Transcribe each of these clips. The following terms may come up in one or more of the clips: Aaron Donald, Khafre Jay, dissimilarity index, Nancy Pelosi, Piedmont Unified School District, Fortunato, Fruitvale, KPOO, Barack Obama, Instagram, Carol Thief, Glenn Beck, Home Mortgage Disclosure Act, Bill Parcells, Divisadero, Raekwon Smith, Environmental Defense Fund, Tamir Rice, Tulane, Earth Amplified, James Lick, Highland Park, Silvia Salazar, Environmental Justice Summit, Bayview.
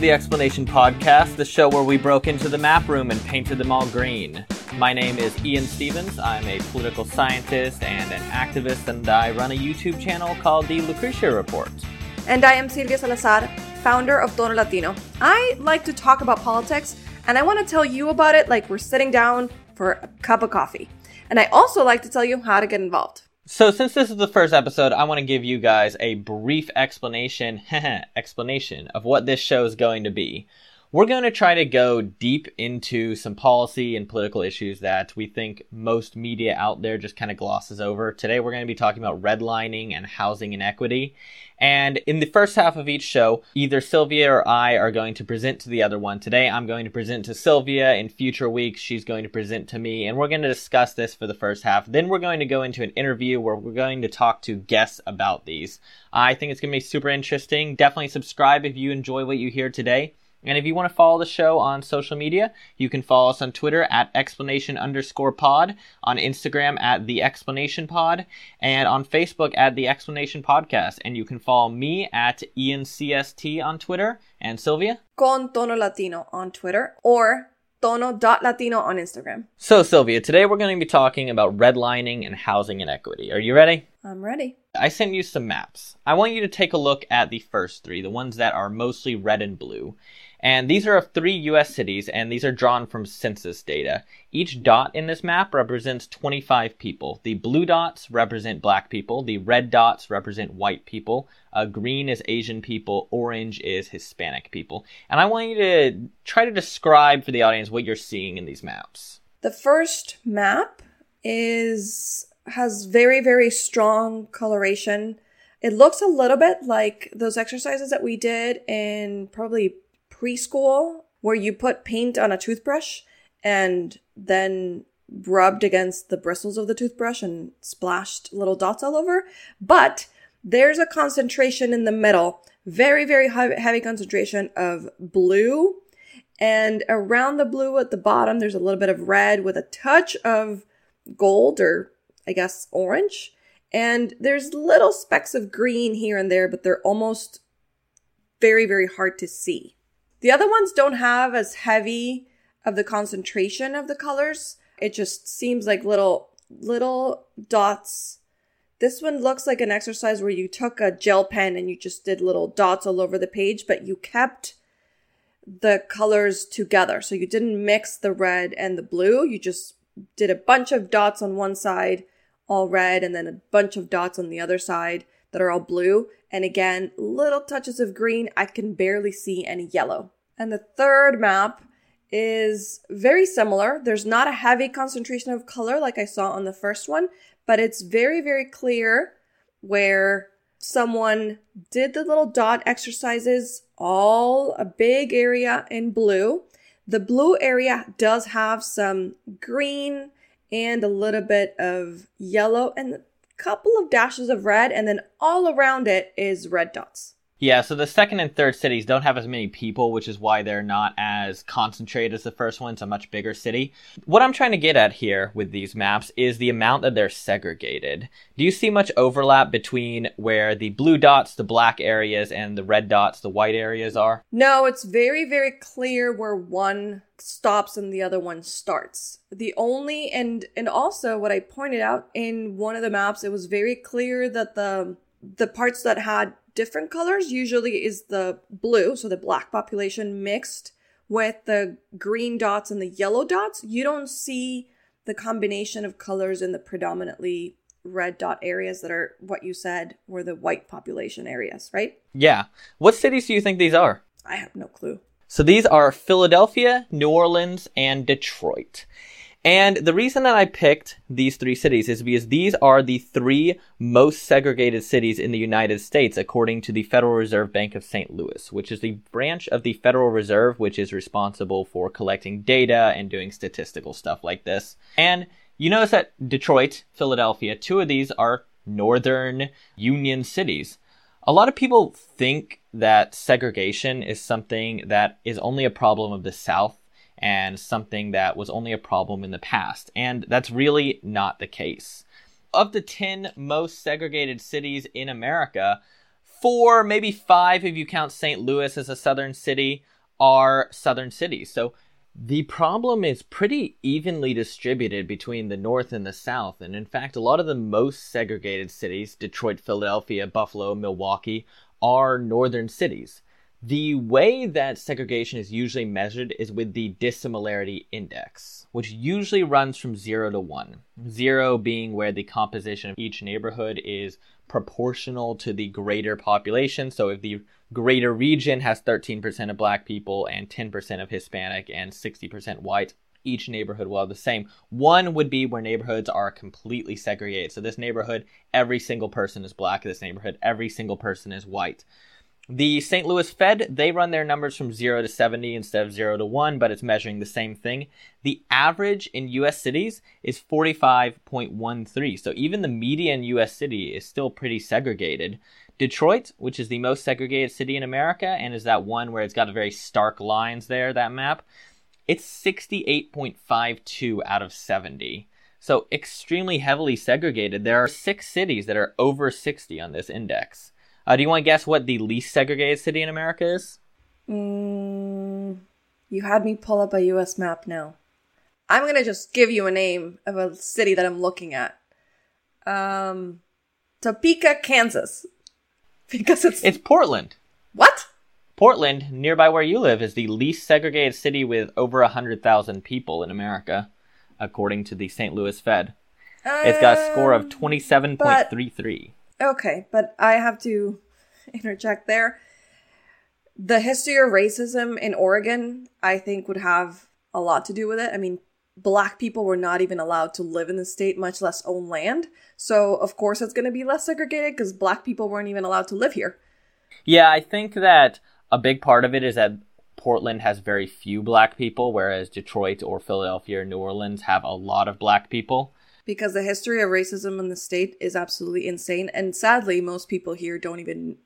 to The Explanation podcast, the show where we broke into the map room and painted them all green. My name is Ian Stevens. I'm a political scientist and an activist, and I run a YouTube channel called The Lucretia Report. And I am Silvia Salazar, founder of Tono Latino. I like to talk about politics, and I want to tell you about it like we're sitting down for a cup of coffee. And I also like to tell you how to get involved. So since this is the first episode, I want to give you guys a brief explanation of what this show is going to be. We're going to try to go deep into some policy and political issues that we think most media out there just kind of glosses over. Today, we're going to be talking about redlining and housing inequity. And in the first half of each show, either Sylvia or I are going to present to the other one. Today, I'm going to present to Sylvia. In future weeks, she's going to present to me. And we're going to discuss this for the first half. Then we're going to go into an interview where we're going to talk to guests about these. I think it's going to be super interesting. Definitely subscribe if you enjoy what you hear today. And if you want to follow the show on social media, you can follow us on Twitter at explanation_pod, on Instagram at theexplanationpod, and on Facebook at The Explanation Podcast. And you can follow me at IanCST on Twitter, and Sylvia? Con Tono Latino on Twitter, or Tono.Latino on Instagram. So, Sylvia, today we're going to be talking about redlining and housing inequity. Are you ready? I'm ready. I sent you some maps. I want you to take a look at the first three, the ones that are mostly red and blue. And these are of three U.S. cities, and these are drawn from census data. Each dot in this map represents 25 people. The blue dots represent black people. The red dots represent white people. Green is Asian people. Orange is Hispanic people. And I want you to try to describe for the audience what you're seeing in these maps. The first map has very, very strong coloration. It looks a little bit like those exercises that we did in probably preschool, where you put paint on a toothbrush and then rubbed against the bristles of the toothbrush and splashed little dots all over. But there's a concentration in the middle, very, very heavy concentration of blue. And around the blue at the bottom, there's a little bit of red with a touch of gold, or I guess orange. And there's little specks of green here and there, but they're almost very, very hard to see. The other ones don't have as heavy of the concentration of the colors. It just seems like little dots. This one looks like an exercise where you took a gel pen and you just did little dots all over the page, but you kept the colors together. So you didn't mix the red and the blue. You just did a bunch of dots on one side, all red, and then a bunch of dots on the other side that are all blue. And again, little touches of green. I can barely see any yellow. And the third map is very similar. There's not a heavy concentration of color like I saw on the first one, but it's very, very clear where someone did the little dot exercises, all a big area in blue. The blue area does have some green and a little bit of yellow and couple of dashes of red, and then all around it is red dots. Yeah, so the second and third cities don't have as many people, which is why they're not as concentrated as the first one. It's a much bigger city. What I'm trying to get at here with these maps is the amount that they're segregated. Do you see much overlap between where the blue dots, the black areas, and the red dots, the white areas are? No, it's very, very clear where one stops and the other one starts. The only, and also what I pointed out in one of the maps, it was very clear that the parts that had different colors usually is the blue, so the black population mixed with the green dots and the yellow dots. You don't see the combination of colors in the predominantly red dot areas that are what you said were the white population areas, right? Yeah. What cities do you think these are? I have no clue. So these are Philadelphia, New Orleans, and Detroit. And the reason that I picked these three cities is because these are the three most segregated cities in the United States, according to the Federal Reserve Bank of St. Louis, which is the branch of the Federal Reserve, which is responsible for collecting data and doing statistical stuff like this. And you notice that Detroit, Philadelphia, two of these are northern Union cities. A lot of people think that segregation is something that is only a problem of the South, and something that was only a problem in the past. And that's really not the case. Of the 10 most segregated cities in America, 4, maybe 5 if you count St. Louis as a southern city, are southern cities. So the problem is pretty evenly distributed between the North and the South. And in fact, a lot of the most segregated cities, Detroit, Philadelphia, Buffalo, Milwaukee, are northern cities. The way that segregation is usually measured is with the dissimilarity index, which usually runs from 0 to 1. 0 being where the composition of each neighborhood is proportional to the greater population. So if the greater region has 13% of black people and 10% of Hispanic and 60% white, each neighborhood will have the same. 1 would be where neighborhoods are completely segregated. So this neighborhood, every single person is black. This neighborhood, every single person is white. The St. Louis Fed, they run their numbers from 0 to 70 instead of 0 to 1, but it's measuring the same thing. The average in U.S. cities is 45.13, so even the median U.S. city is still pretty segregated. Detroit, which is the most segregated city in America, and is that one where it's got a very stark lines there, that map, it's 68.52 out of 70. So extremely heavily segregated. There are 6 cities that are over 60 on this index. Do you want to guess what the least segregated city in America is? You had me pull up a U.S. map now. I'm going to just give you a name of a city that I'm looking at. Topeka, Kansas. Because it's Portland. What? Portland, nearby where you live, is the least segregated city with over 100,000 people in America, according to the St. Louis Fed. It's got a score of 27.33. Okay, but I have to interject there. The history of racism in Oregon, I think, would have a lot to do with it. I mean, black people were not even allowed to live in the state, much less own land. So, of course, it's going to be less segregated because black people weren't even allowed to live here. Yeah, I think that a big part of it is that Portland has very few black people, whereas Detroit or Philadelphia or New Orleans have a lot of black people. Because the history of racism in the state is absolutely insane. And sadly, most people here don't even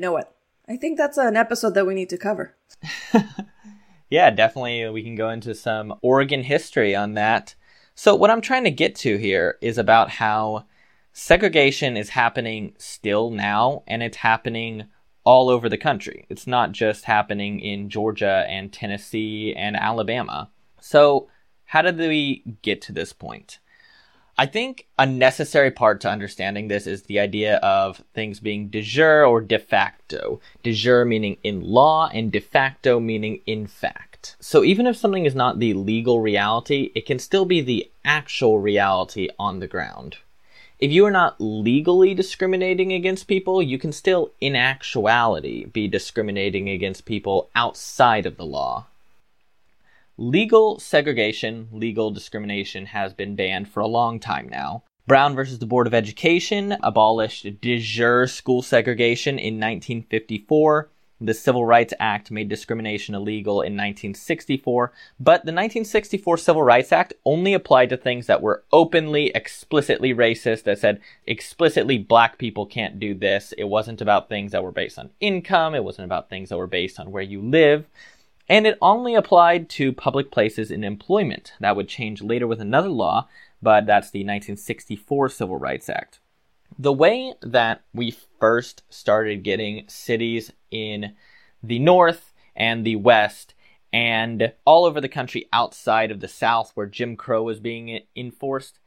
know it. I think that's an episode that we need to cover. Yeah, definitely. We can go into some Oregon history on that. So what I'm trying to get to here is about how segregation is happening still now. And it's happening all over the country. It's not just happening in Georgia and Tennessee and Alabama. So how did we get to this point? I think a necessary part to understanding this is the idea of things being de jure or de facto. De jure meaning in law and de facto meaning in fact. So even if something is not the legal reality, it can still be the actual reality on the ground. If you are not legally discriminating against people, you can still in actuality be discriminating against people outside of the law. Legal segregation, legal discrimination has been banned for a long time now. Brown versus the Board of Education abolished de jure school segregation in 1954. The Civil Rights Act made discrimination illegal in 1964. But the 1964 Civil Rights Act only applied to things that were openly, explicitly racist, that said explicitly black people can't do this. It wasn't about things that were based on income. It wasn't about things that were based on where you live. And it only applied to public places in employment. That would change later with another law, but that's the 1964 Civil Rights Act. The way that we first started getting cities in the North and the West and all over the country outside of the South where Jim Crow was being enforced,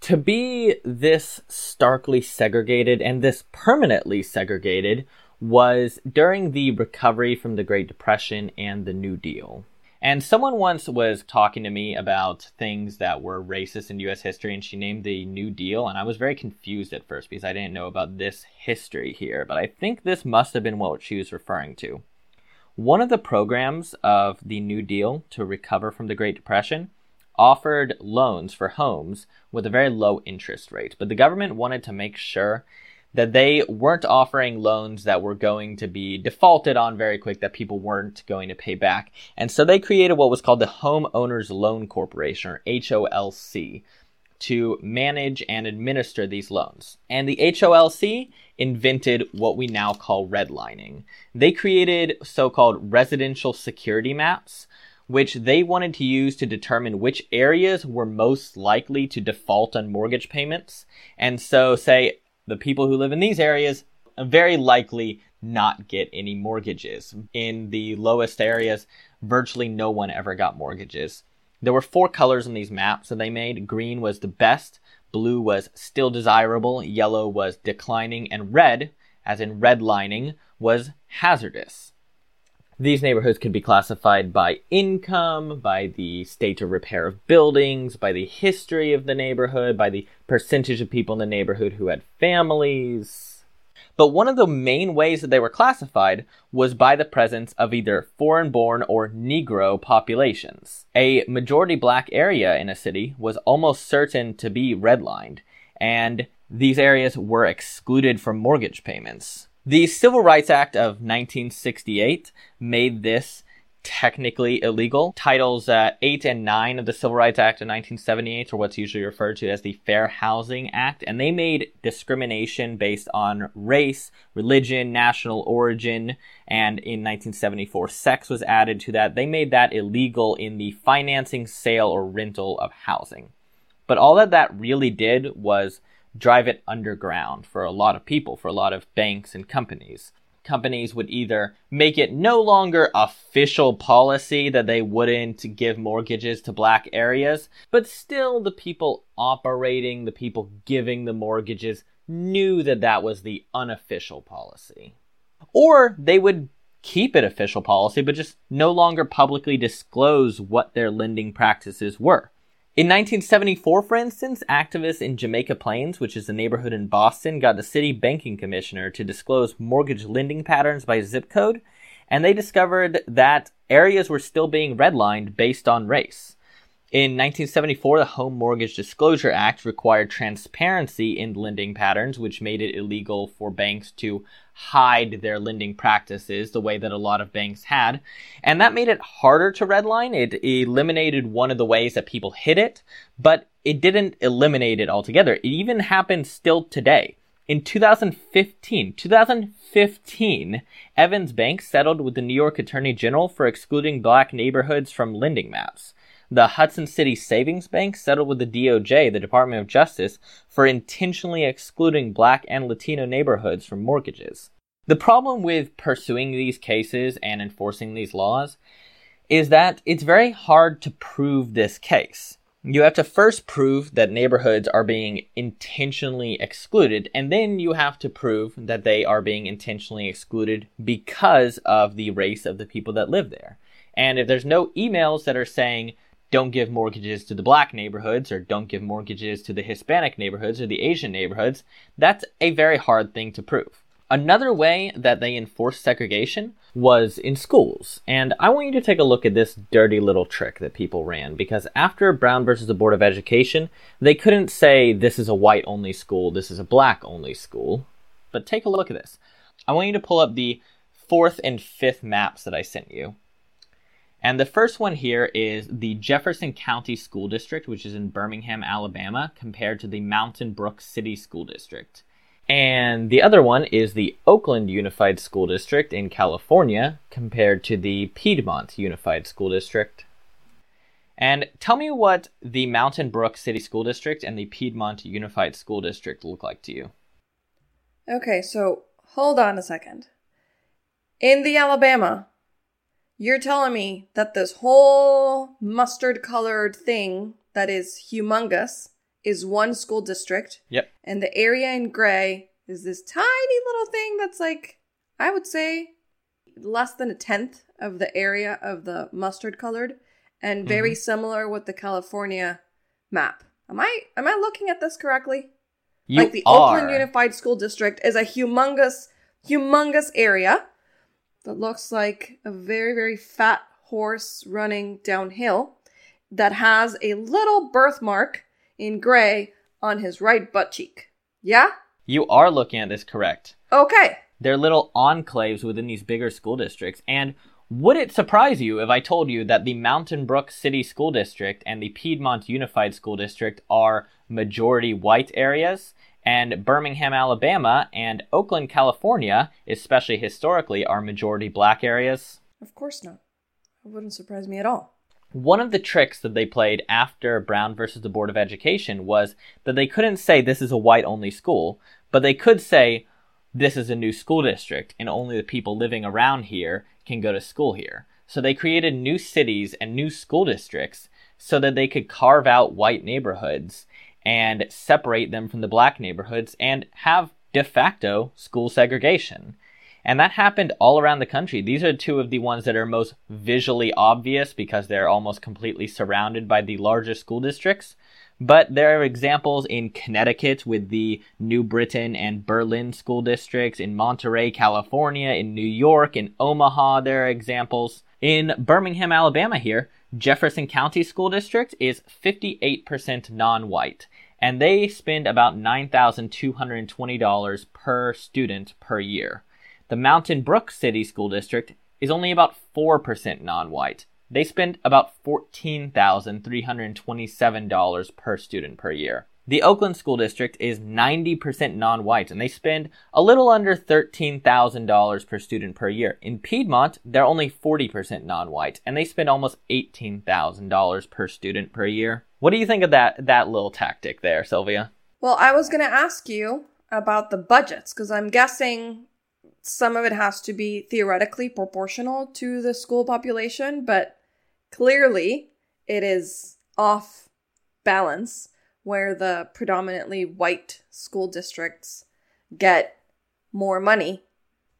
to be this starkly segregated and this permanently segregated was during the recovery from the Great Depression and the New Deal. And someone once was talking to me about things that were racist in U.S. history, and she named the New Deal, and I was very confused at first because I didn't know about this history here, but I think this must have been what she was referring to. One of the programs of the New Deal to recover from the Great Depression offered loans for homes with a very low interest rate, but the government wanted to make sure that they weren't offering loans that were going to be defaulted on very quick, that people weren't going to pay back. And so they created what was called the Homeowners Loan Corporation, or HOLC, to manage and administer these loans. And the HOLC invented what we now call redlining. They created so-called residential security maps, which they wanted to use to determine which areas were most likely to default on mortgage payments. And so, say, the people who live in these areas are very likely not get any mortgages. In the lowest areas, virtually no one ever got mortgages. There were four colors in these maps that they made. Green was the best, blue was still desirable, yellow was declining, and red, as in redlining, was hazardous. These neighborhoods could be classified by income, by the state of repair of buildings, by the history of the neighborhood, by the percentage of people in the neighborhood who had families. But one of the main ways that they were classified was by the presence of either foreign-born or Negro populations. A majority black area in a city was almost certain to be redlined, and these areas were excluded from mortgage payments. The Civil Rights Act of 1968 made this technically illegal. Titles 8 and 9 of the Civil Rights Act of 1978 are what's usually referred to as the Fair Housing Act, and they made discrimination based on race, religion, national origin, and in 1974, sex was added to that. They made that illegal in the financing, sale, or rental of housing. But all that really did was drive it underground for a lot of people, for a lot of banks and companies. Companies would either make it no longer official policy that they wouldn't give mortgages to black areas, but still the people operating, the people giving the mortgages knew that that was the unofficial policy. Or they would keep it official policy, but just no longer publicly disclose what their lending practices were. In 1974, for instance, activists in Jamaica Plains, which is a neighborhood in Boston, got the city banking commissioner to disclose mortgage lending patterns by zip code, and they discovered that areas were still being redlined based on race. In 1974, the Home Mortgage Disclosure Act required transparency in lending patterns, which made it illegal for banks to hide their lending practices the way that a lot of banks had. And that made it harder to redline. It eliminated one of the ways that people hid it, but it didn't eliminate it altogether. It even happens still today. In 2015, Evans Bank settled with the New York Attorney General for excluding black neighborhoods from lending maps. The Hudson City Savings Bank settled with the DOJ, the Department of Justice, for intentionally excluding black and Latino neighborhoods from mortgages. The problem with pursuing these cases and enforcing these laws is that it's very hard to prove this case. You have to first prove that neighborhoods are being intentionally excluded, and then you have to prove that they are being intentionally excluded because of the race of the people that live there. And if there's no emails that are saying, don't give mortgages to the black neighborhoods or don't give mortgages to the Hispanic neighborhoods or the Asian neighborhoods, that's a very hard thing to prove. Another way that they enforced segregation was in schools. And I want you to take a look at this dirty little trick that people ran, because after Brown versus the Board of Education, they couldn't say this is a white-only school, this is a black-only school. But take a look at this. I want you to pull up the 4th and 5th maps that I sent you. And the first one here is the Jefferson County School District, which is in Birmingham, Alabama, compared to the Mountain Brook City School District. And the other one is the Oakland Unified School District in California, compared to the Piedmont Unified School District. And tell me what the Mountain Brook City School District and the Piedmont Unified School District look like to you. Okay, so hold on a second. In the Alabama, you're telling me that this whole mustard-colored thing that is humongous is one school district. Yep. And the area in gray is this tiny little thing that's like, I would say, less than 1/10 of the area of the mustard-colored, and very similar with the California map. Am I looking at this correctly? You like the are. Oakland Unified School District is a humongous area that looks like a very, very fat horse running downhill that has a little birthmark in gray on his right butt cheek. Yeah? You are looking at this correct. Okay. They're little enclaves within these bigger school districts. And would it surprise you if I told you that the Mountain Brook City School District and the Piedmont Unified School District are majority white areas? And Birmingham, Alabama, and Oakland, California, especially historically, are majority black areas? Of course not. It wouldn't surprise me at all. One of the tricks that they played after Brown versus the Board of Education was that they couldn't say this is a white-only school, but they could say this is a new school district and only the people living around here can go to school here. So they created new cities and new school districts so that they could carve out white neighborhoods and separate them from the black neighborhoods and have de facto school segregation. And that happened all around the country. These are two of the ones that are most visually obvious because they're almost completely surrounded by the larger school districts. But there are examples in Connecticut with the New Britain and Berlin school districts, in Monterey, California, in New York, in Omaha, there are examples. In Birmingham, Alabama here, Jefferson County School District is 58% non-white, and they spend about $9,220 per student per year. The Mountain Brook City School District is only about 4% non-white. They spend about $14,327 per student per year. The Oakland School District is 90% non-white, and they spend a little under $13,000 per student per year. In Piedmont, they're only 40% non-white, and they spend almost $18,000 per student per year. What do you think of that little tactic there, Sylvia? Well, I was going to ask you about the budgets, because I'm guessing some of it has to be theoretically proportional to the school population, but clearly it is off balance where the predominantly white school districts get more money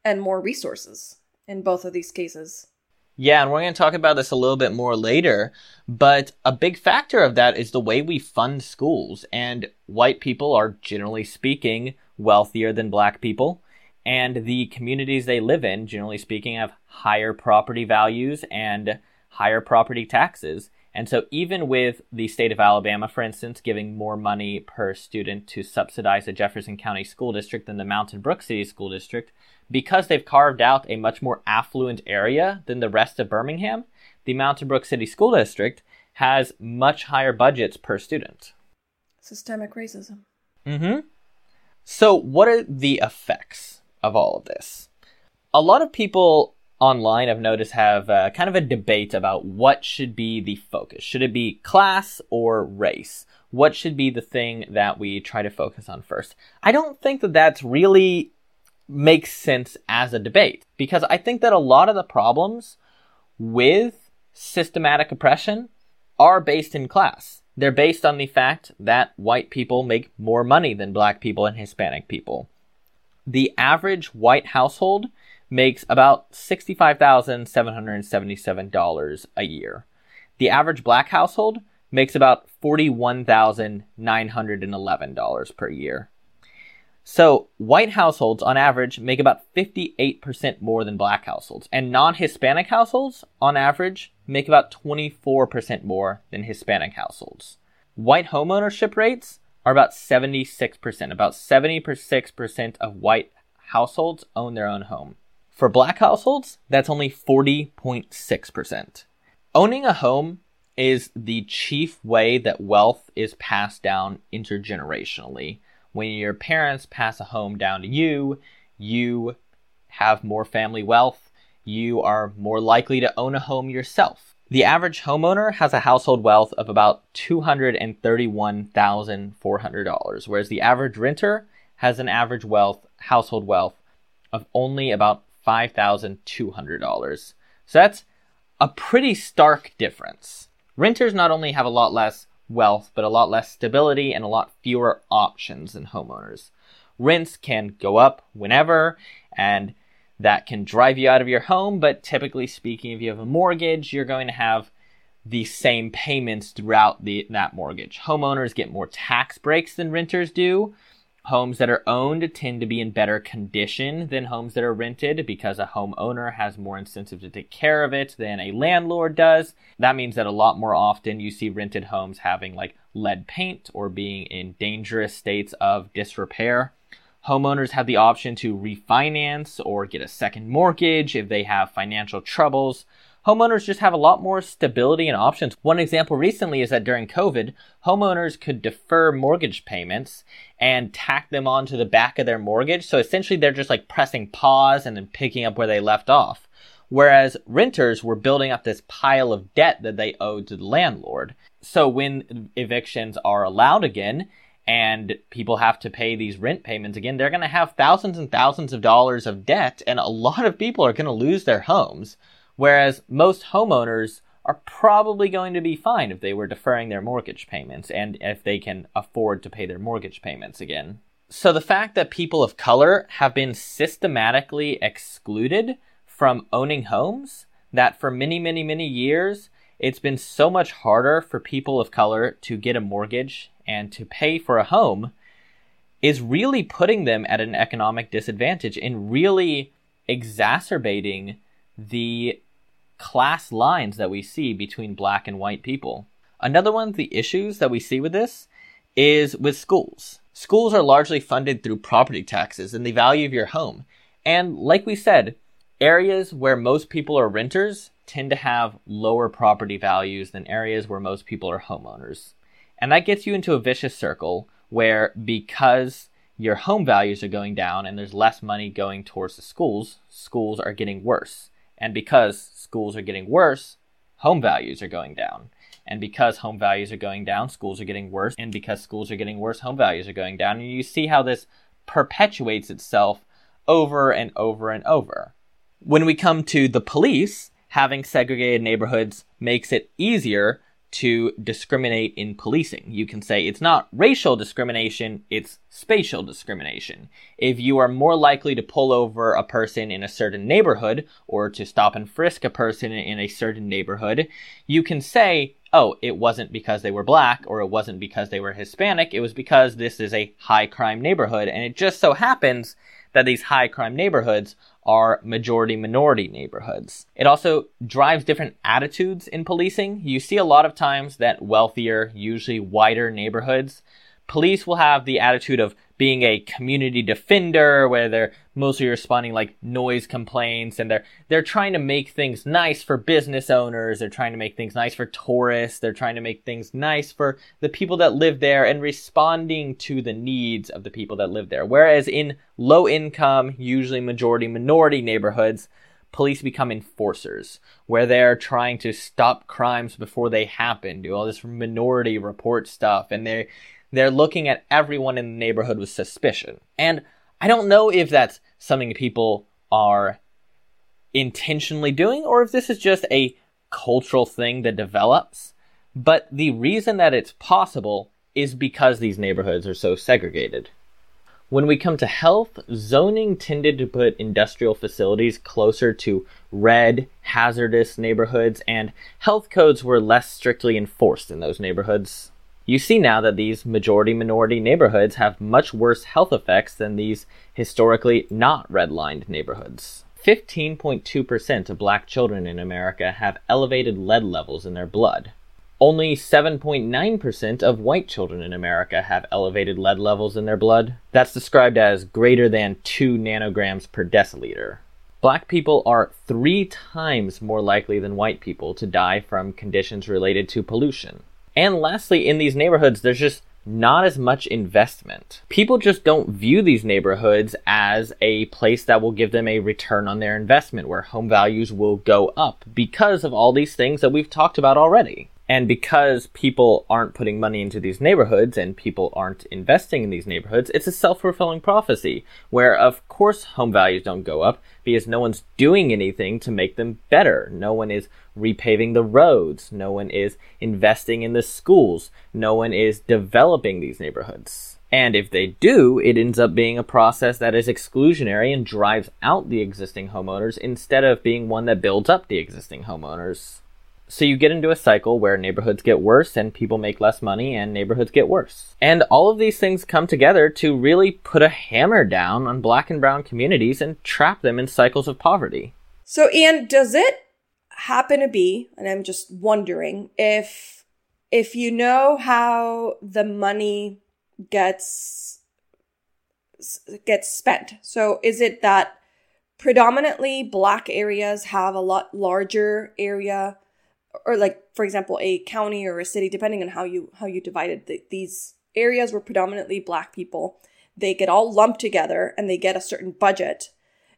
and more resources in both of these cases. Yeah, and we're going to talk about this a little bit more later, but a big factor of that is the way we fund schools, and white people are, generally speaking, wealthier than black people. And the communities they live in, generally speaking, have higher property values and higher property taxes. And so even with the state of Alabama, for instance, giving more money per student to subsidize the Jefferson County School District than the Mountain Brook City School District, because they've carved out a much more affluent area than the rest of Birmingham, the Mountain Brook City School District has much higher budgets per student. Systemic racism. Mm-hmm. So what are the effects of all of this? A lot of people online, I've noticed, have kind of a debate about what should be the focus. Should it be class or race? What should be the thing that we try to focus on first? I don't think that really makes sense as a debate, because I think that a lot of the problems with systematic oppression are based in class. They're based on the fact that white people make more money than black people and Hispanic people. The average white household makes about $65,777 a year. The average black household makes about $41,911 per year. So white households, on average, make about 58% more than black households. And non-Hispanic households, on average, make about 24% more than Hispanic households. White homeownership rates are about 76%. About 76% of white households own their own home. For black households, that's only 40.6%. Owning a home is the chief way that wealth is passed down intergenerationally. When your parents pass a home down to you, you have more family wealth. You are more likely to own a home yourself. The average homeowner has a household wealth of about $231,400, whereas the average renter has an average household wealth of only about $5,200. So that's a pretty stark difference. Renters not only have a lot less wealth, but a lot less stability and a lot fewer options than homeowners. Rents can go up whenever, and that can drive you out of your home, but typically speaking, if you have a mortgage, you're going to have the same payments throughout that mortgage. Homeowners get more tax breaks than renters do. Homes that are owned tend to be in better condition than homes that are rented because a homeowner has more incentive to take care of it than a landlord does. That means that a lot more often you see rented homes having like lead paint or being in dangerous states of disrepair. Homeowners have the option to refinance or get a second mortgage if they have financial troubles. Homeowners just have a lot more stability and options. One example recently is that during COVID, homeowners could defer mortgage payments and tack them onto the back of their mortgage. So essentially, they're just like pressing pause and then picking up where they left off. Whereas renters were building up this pile of debt that they owed to the landlord. So when evictions are allowed again, and people have to pay these rent payments again, they're going to have thousands and thousands of dollars of debt, and a lot of people are going to lose their homes, whereas most homeowners are probably going to be fine if they were deferring their mortgage payments and if they can afford to pay their mortgage payments again. So the fact that people of color have been systematically excluded from owning homes, that for many, many, many years, it's been so much harder for people of color to get a mortgage and to pay for a home, is really putting them at an economic disadvantage and really exacerbating the class lines that we see between black and white people. Another one of the issues that we see with this is with schools. Schools are largely funded through property taxes and the value of your home. And like we said, areas where most people are renters tend to have lower property values than areas where most people are homeowners. And that gets you into a vicious circle where, because your home values are going down and there's less money going towards the schools, schools are getting worse. And because schools are getting worse, home values are going down. And because home values are going down, schools are getting worse. And because schools are getting worse, home values are going down. And you see how this perpetuates itself over and over and over. When we come to the police, having segregated neighborhoods makes it easier to discriminate in policing. You can say it's not racial discrimination, it's spatial discrimination. If you are more likely to pull over a person in a certain neighborhood or to stop and frisk a person in a certain neighborhood, you can say, oh, it wasn't because they were black or it wasn't because they were Hispanic, it was because this is a high crime neighborhood. And it just so happens that these high crime neighborhoods are majority-minority neighborhoods. It also drives different attitudes in policing. You see a lot of times that wealthier, usually whiter neighborhoods, police will have the attitude of being a community defender, where they're mostly responding like noise complaints, and they're trying to make things nice for business owners, they're trying to make things nice for tourists, they're trying to make things nice for the people that live there and responding to the needs of the people that live there. Whereas in low income, usually majority minority neighborhoods, police become enforcers, where they're trying to stop crimes before they happen, do all this minority report stuff, and they're looking at everyone in the neighborhood with suspicion. And I don't know if that's something people are intentionally doing or if this is just a cultural thing that develops. But the reason that it's possible is because these neighborhoods are so segregated. When we come to health, zoning tended to put industrial facilities closer to red, hazardous neighborhoods, and health codes were less strictly enforced in those neighborhoods. You see now that these majority-minority neighborhoods have much worse health effects than these historically not redlined neighborhoods. 15.2% of black children in America have elevated lead levels in their blood. Only 7.9% of white children in America have elevated lead levels in their blood. That's described as greater than 2 nanograms per deciliter. Black people are 3 times more likely than white people to die from conditions related to pollution. And lastly, in these neighborhoods, there's just not as much investment. People just don't view these neighborhoods as a place that will give them a return on their investment, where home values will go up because of all these things that we've talked about already. And because people aren't putting money into these neighborhoods and people aren't investing in these neighborhoods, it's a self-fulfilling prophecy where, of course, home values don't go up because no one's doing anything to make them better. No one is repaving the roads. No one is investing in the schools. No one is developing these neighborhoods. And if they do, it ends up being a process that is exclusionary and drives out the existing homeowners instead of being one that builds up the existing homeowners. So you get into a cycle where neighborhoods get worse and people make less money and neighborhoods get worse. And all of these things come together to really put a hammer down on black and brown communities and trap them in cycles of poverty. So Ian, does it happen to be, and I'm just wondering, if you know how the money gets spent? So is it that predominantly black areas have a lot larger area, or like, for example, a county or a city, depending on how you divided these areas were predominantly black people, they get all lumped together and they get a certain budget.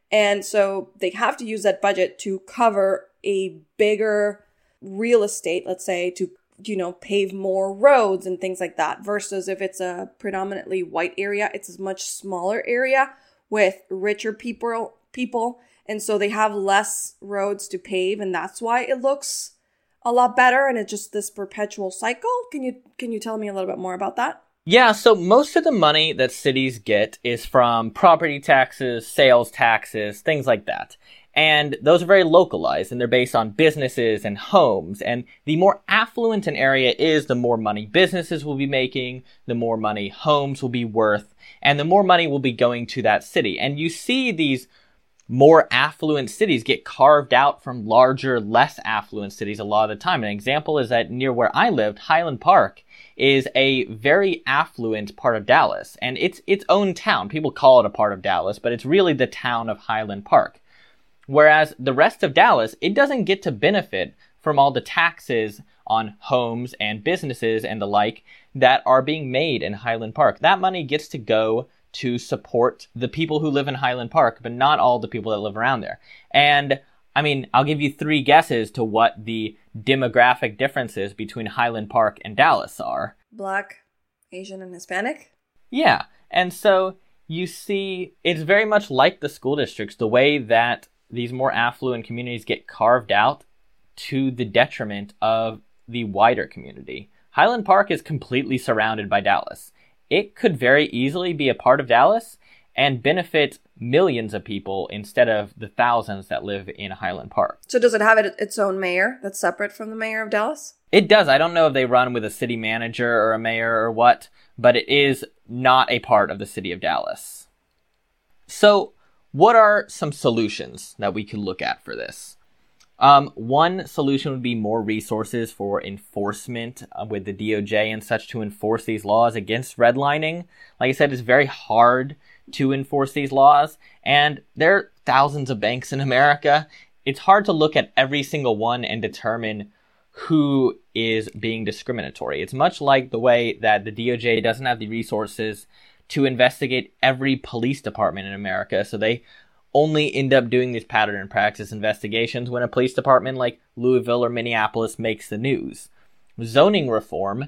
And so they have to use that budget to cover a bigger real estate, let's say, to you know, pave more roads and things like that. Versus if it's a predominantly white area, it's a much smaller area with richer people. And so they have less roads to pave, and that's why it looks a lot better. And it's just this perpetual cycle. Can you tell me a little bit more about that? Yeah, so most of the money that cities get is from property taxes, sales taxes, things like that. And those are very localized, and they're based on businesses and homes. And the more affluent an area is, the more money businesses will be making, the more money homes will be worth, and the more money will be going to that city. And you see these more affluent cities get carved out from larger, less affluent cities a lot of the time. An example is that near where I lived, Highland Park is a very affluent part of Dallas, and it's its own town. People call it a part of Dallas, but it's really the town of Highland Park. Whereas the rest of Dallas, it doesn't get to benefit from all the taxes on homes and businesses and the like that are being made in Highland Park. That money gets to go to support the people who live in Highland Park, but not all the people that live around there. And I mean, I'll give you three guesses to what the demographic differences between Highland Park and Dallas are. Black, Asian, and Hispanic? Yeah. And so you see, it's very much like the school districts, the way that these more affluent communities get carved out to the detriment of the wider community. Highland Park is completely surrounded by Dallas. It could very easily be a part of Dallas and benefit millions of people instead of the thousands that live in Highland Park. So does it have its own mayor that's separate from the mayor of Dallas? It does. I don't know if they run with a city manager or a mayor or what, but it is not a part of the city of Dallas. So what are some solutions that we could look at for this? One solution would be more resources for enforcement with the DOJ and such to enforce these laws against redlining. Like I said, it's very hard to enforce these laws, and there are thousands of banks in America. It's hard to look at every single one and determine who is being discriminatory. It's much like the way that the DOJ doesn't have the resources to investigate every police department in America, so they only end up doing these pattern and practice investigations when a police department like Louisville or Minneapolis makes the news. Zoning reform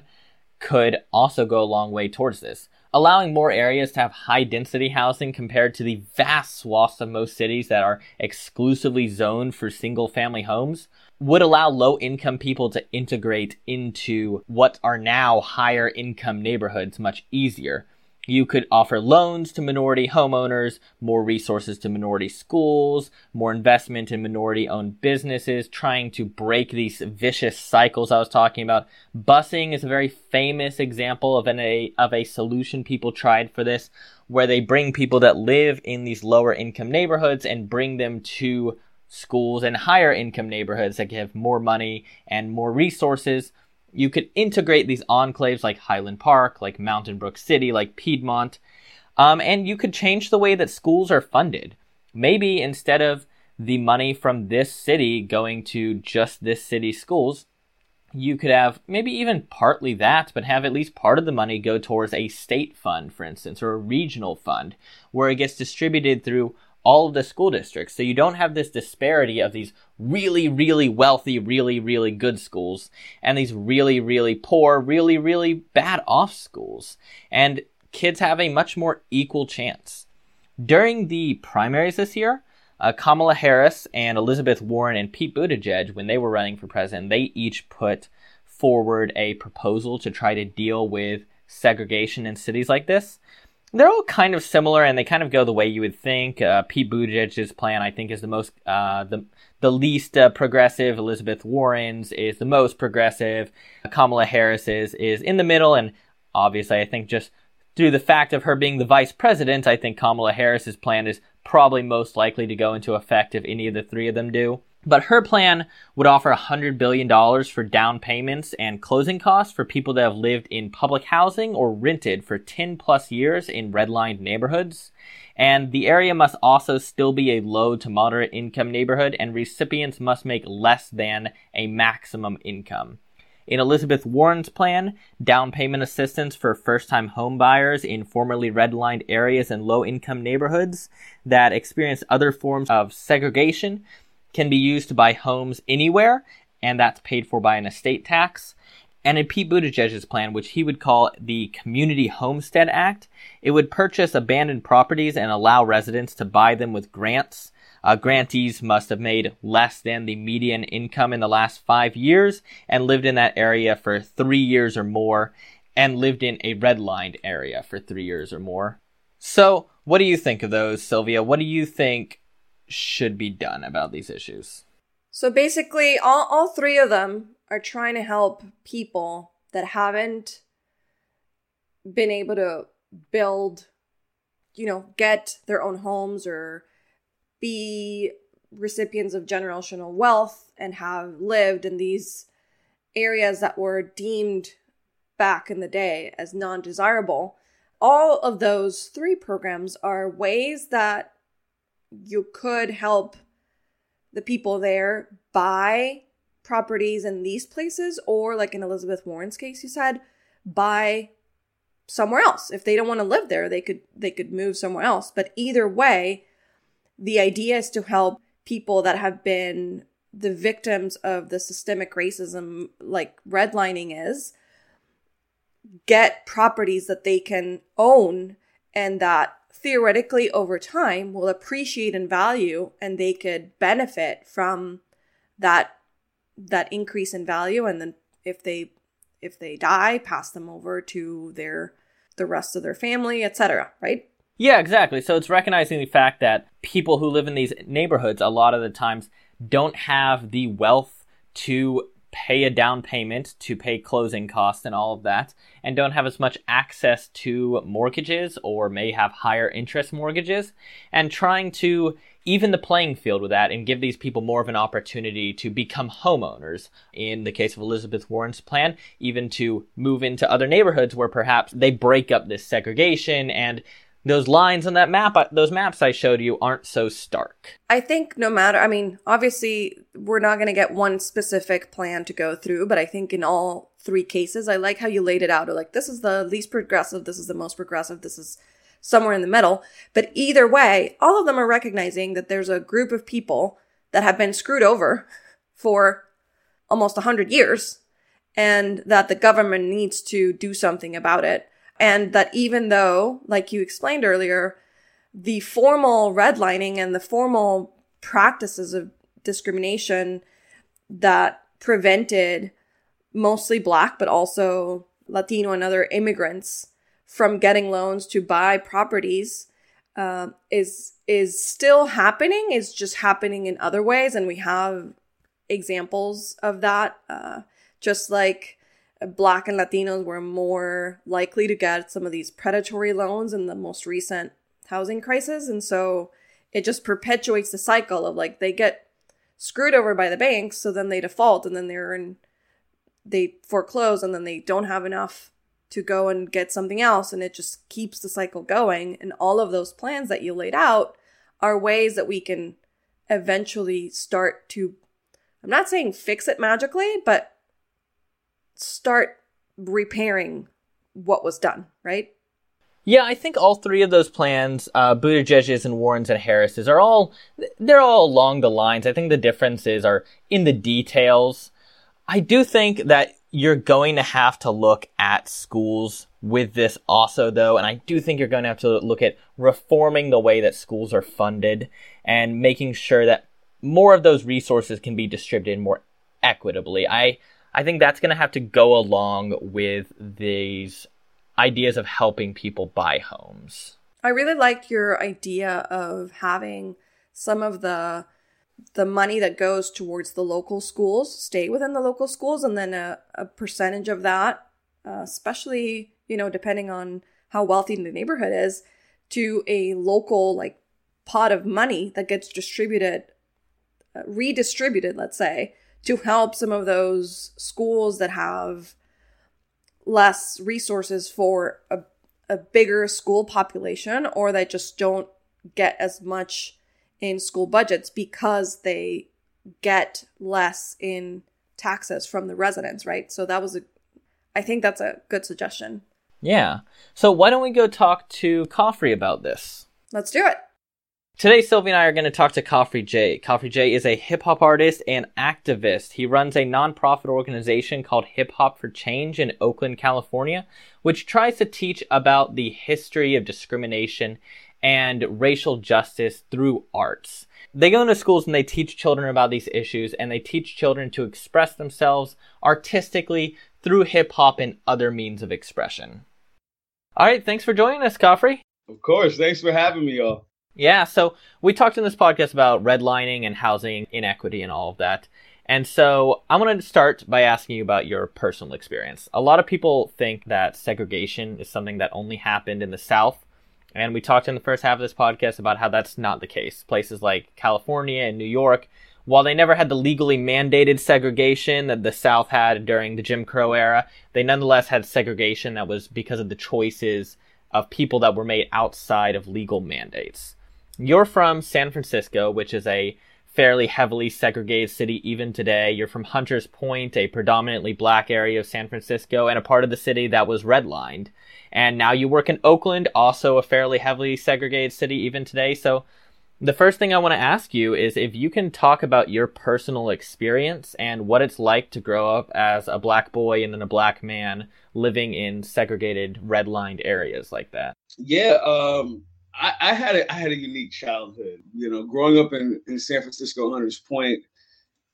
could also go a long way towards this. Allowing more areas to have high-density housing compared to the vast swaths of most cities that are exclusively zoned for single-family homes would allow low-income people to integrate into what are now higher-income neighborhoods much easier. You could offer loans to minority homeowners, more resources to minority schools, more investment in minority-owned businesses, trying to break these vicious cycles I was talking about. Busing is a very famous example of a solution people tried for this, where they bring people that live in these lower-income neighborhoods and bring them to schools in higher-income neighborhoods that have more money and more resources. You could integrate these enclaves like Highland Park, like Mountain Brook City, like Piedmont, and you could change the way that schools are funded. Maybe instead of the money from this city going to just this city's schools, you could have maybe even partly that, but have at least part of the money go towards a state fund, for instance, or a regional fund, where it gets distributed through all of the school districts. So you don't have this disparity of these really, really wealthy, really, really good schools and these really, really poor, really, really bad off schools. And kids have a much more equal chance. During the primaries this year, Kamala Harris and Elizabeth Warren and Pete Buttigieg, when they were running for president, they each put forward a proposal to try to deal with segregation in cities like this. They're all kind of similar, and they kind of go the way you would think. Pete Buttigieg's plan, I think, is the most, the least progressive. Elizabeth Warren's is the most progressive. Kamala Harris's is in the middle, and obviously, I think just through the fact of her being the vice president, I think Kamala Harris's plan is probably most likely to go into effect if any of the three of them do. But her plan would offer $100 billion for down payments and closing costs for people that have lived in public housing or rented for 10 plus years in redlined neighborhoods. And the area must also still be a low to moderate income neighborhood, and recipients must make less than a maximum income. In Elizabeth Warren's plan, down payment assistance for first-time home buyers in formerly redlined areas and low-income neighborhoods that experience other forms of segregation can be used to buy homes anywhere, and that's paid for by an estate tax. And in Pete Buttigieg's plan, which he would call the Community Homestead Act, it would purchase abandoned properties and allow residents to buy them with grants. Grantees must have made less than the median income in the last 5 years and lived in that area for 3 years or more, and lived in a redlined area for 3 years or more. So what do you think of those, Sylvia? What do you think should be done about these issues? So basically, all three of them are trying to help people that haven't been able to build, get their own homes or be recipients of generational wealth and have lived in these areas that were deemed back in the day as non-desirable. All of those three programs are ways that you could help the people there buy properties in these places, or like in Elizabeth Warren's case, you said, buy somewhere else. If they don't want to live there, they could move somewhere else. But either way, the idea is to help people that have been the victims of the systemic racism, like redlining is, get properties that they can own and that theoretically over time will appreciate in value, and they could benefit from that increase in value, and then if they die, pass them over to the rest of their family, etc., right? Yeah, exactly. So it's recognizing the fact that people who live in these neighborhoods a lot of the times don't have the wealth to pay a down payment, to pay closing costs and all of that, and don't have as much access to mortgages or may have higher interest mortgages, and trying to even the playing field with that and give these people more of an opportunity to become homeowners. In the case of Elizabeth Warren's plan, even to move into other neighborhoods where perhaps they break up this segregation and those lines on that map, those maps I showed you, aren't so stark. I think obviously we're not going to get one specific plan to go through, but I think in all three cases, I like how you laid it out. Like, this is the least progressive, this is the most progressive, this is somewhere in the middle. But either way, all of them are recognizing that there's a group of people that have been screwed over for almost 100 years and that the government needs to do something about it. And that even though, like you explained earlier, the formal redlining and the formal practices of discrimination that prevented mostly Black, but also Latino and other immigrants from getting loans to buy properties is still happening. It's just happening in other ways. And we have examples of that, just like Black and Latinos were more likely to get some of these predatory loans in the most recent housing crisis. And so it just perpetuates the cycle of like they get screwed over by the banks, so then they default, and then they foreclose, and then they don't have enough to go and get something else. And it just keeps the cycle going. And all of those plans that you laid out are ways that we can eventually start to, I'm not saying fix it magically, but start repairing what was done, right? Yeah, I think all three of those plans, Buttigieg's and Warren's and Harris's, they're all along the lines. I think the differences are in the details. I do think that you're going to have to look at schools with this also, though, and I do think you're going to have to look at reforming the way that schools are funded and making sure that more of those resources can be distributed more equitably. I think that's going to have to go along with these ideas of helping people buy homes. I really like your idea of having some of the money that goes towards the local schools stay within the local schools, and then a percentage of that, especially, depending on how wealthy the neighborhood is, to a local like pot of money that gets redistributed, let's say, to help some of those schools that have less resources for a bigger school population, or that just don't get as much in school budgets because they get less in taxes from the residents, right? So that was I think that's a good suggestion. Yeah. So why don't we go talk to Khafre about this? Let's do it. Today, Sylvia and I are going to talk to Khafre Jay. Khafre Jay is a hip-hop artist and activist. He runs a nonprofit organization called Hip Hop for Change in Oakland, California, which tries to teach about the history of discrimination and racial justice through arts. They go into schools and they teach children about these issues, and they teach children to express themselves artistically through hip-hop and other means of expression. All right, thanks for joining us, Khafre. Of course, thanks for having me, y'all. Yeah, so we talked in this podcast about redlining and housing inequity and all of that. And so I want to start by asking you about your personal experience. A lot of people think that segregation is something that only happened in the South. And we talked in the first half of this podcast about how that's not the case. Places like California and New York, while they never had the legally mandated segregation that the South had during the Jim Crow era, they nonetheless had segregation that was because of the choices of people that were made outside of legal mandates. You're from San Francisco, which is a fairly heavily segregated city even today. You're from Hunters Point, a predominantly black area of San Francisco, and a part of the city that was redlined. And now you work in Oakland, also a fairly heavily segregated city even today. So the first thing I want to ask you is if you can talk about your personal experience and what it's like to grow up as a black boy and then a black man living in segregated, redlined areas like that. Yeah, I had a unique childhood. You know, growing up in San Francisco, Hunters Point,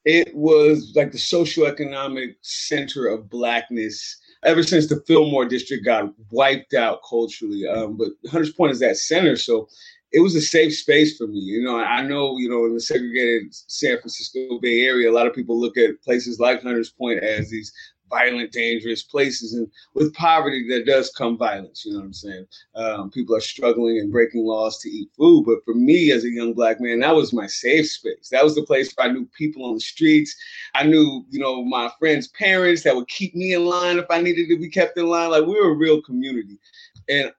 it was like the socioeconomic center of blackness ever since the Fillmore district got wiped out culturally. But Hunters Point is that center, so it was a safe space for me. You know, I know, you know, in the segregated San Francisco Bay Area, a lot of people look at places like Hunters Point as these violent, dangerous places. And with poverty, there does come violence. You know what I'm saying? People are struggling and breaking laws to eat food. But for me as a young black man, that was my safe space. That was the place where I knew people on the streets. I knew, you know, my friends' parents that would keep me in line if I needed to be kept in line. Like, we were a real community. And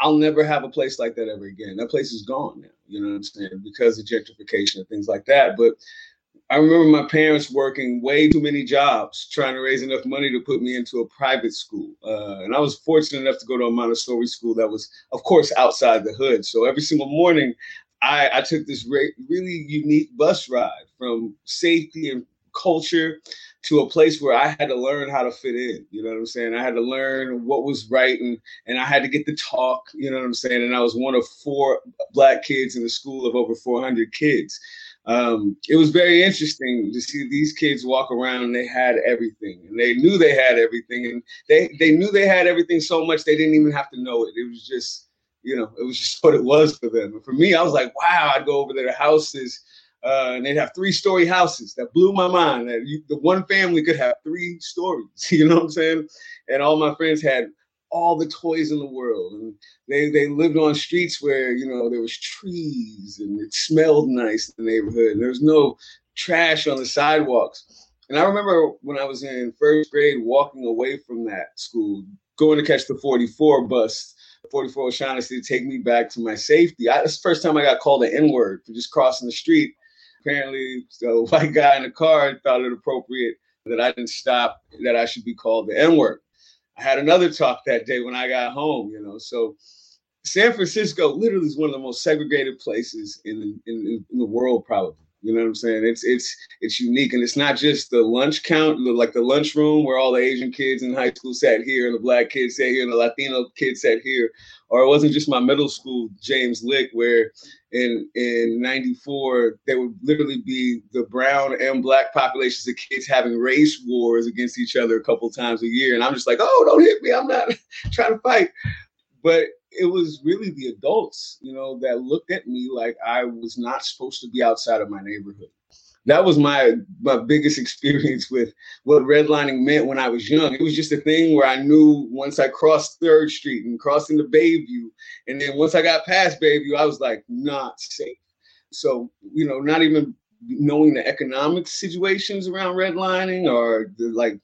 I'll never have a place like that ever again. That place is gone now. You know what I'm saying? Because of gentrification and things like that. But I remember my parents working way too many jobs trying to raise enough money to put me into a private school. And I was fortunate enough to go to a Montessori school that was, of course, outside the hood. So every single morning, I took this really unique bus ride from safety and culture to a place where I had to learn how to fit in. You know what I'm saying? I had to learn what was right, and I had to get the talk. You know what I'm saying? And I was one of four black kids in a school of over 400 kids. It was very interesting to see these kids walk around and they had everything, and they knew they had everything, and they knew they had everything so much they didn't even have to know it. It was just, you know, it was just what it was for them. And for me, I was like, wow, I'd go over there to houses. And they'd have 3-story houses. That blew my mind. That the one family could have 3 stories, you know what I'm saying? And all my friends had all the toys in the world. And they lived on streets where, you know, there was trees and it smelled nice in the neighborhood. And there was no trash on the sidewalks. And I remember when I was in first grade walking away from that school, going to catch the 44 bus, 44 O'Shaughnessy, to take me back to my safety. That's the first time I got called an N-word for just crossing the street. Apparently, a white guy in the car thought it appropriate that I didn't stop, that I should be called the N-word. I had another talk that day when I got home, you know. So San Francisco literally is one of the most segregated places in the world, probably. You know what I'm saying? It's unique. And it's not just the lunch count, like the lunchroom where all the Asian kids in high school sat here and the black kids sat here and the Latino kids sat here. Or it wasn't just my middle school, James Lick, where in 94, there would literally be the brown and black populations of kids having race wars against each other a couple times a year. And I'm just like, oh, don't hit me. I'm not trying to fight. But it was really the adults, you know, that looked at me like I was not supposed to be outside of my neighborhood. That was my biggest experience with what redlining meant when I was young. It was just a thing where I knew once I crossed Third Street and crossed into Bayview, and then once I got past Bayview, I was like, not safe. So, you know, not even knowing the economic situations around redlining or the, like,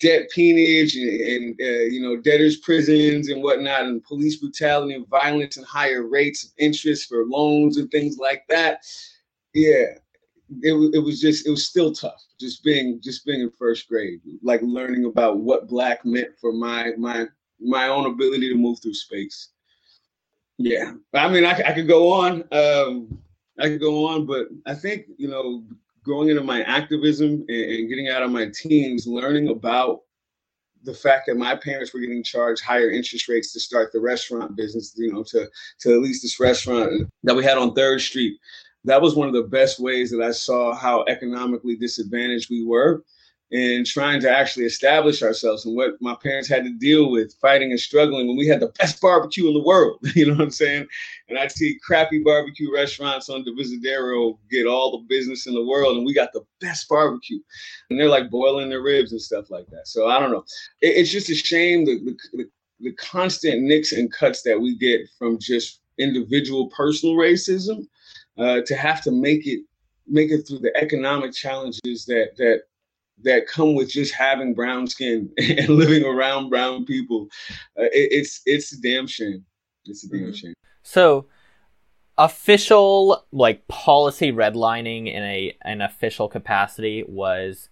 debt peonage and you know, debtors' prisons and whatnot, and police brutality and violence and higher rates of interest for loans and things like that. Yeah, it was still tough. Just being in first grade, like learning about what black meant for my own ability to move through space. Yeah, I mean, I could go on. I could go on, but I think, you know, going into my activism and getting out of my teens, learning about the fact that my parents were getting charged higher interest rates to start the restaurant business, you know, to at least this restaurant that we had on Third Street. That was one of the best ways that I saw how economically disadvantaged we were and trying to actually establish ourselves and what my parents had to deal with, fighting and struggling when we had the best barbecue in the world. You know what I'm saying? And I see crappy barbecue restaurants on Divisadero get all the business in the world, and we got the best barbecue. And they're like boiling their ribs and stuff like that. So I don't know. It's just a shame the constant nicks and cuts that we get from just individual personal racism. To have to make it through the economic challenges that come with just having brown skin and living around brown people, it's a damn shame. It's a damn shame. So, official like policy redlining in an official capacity was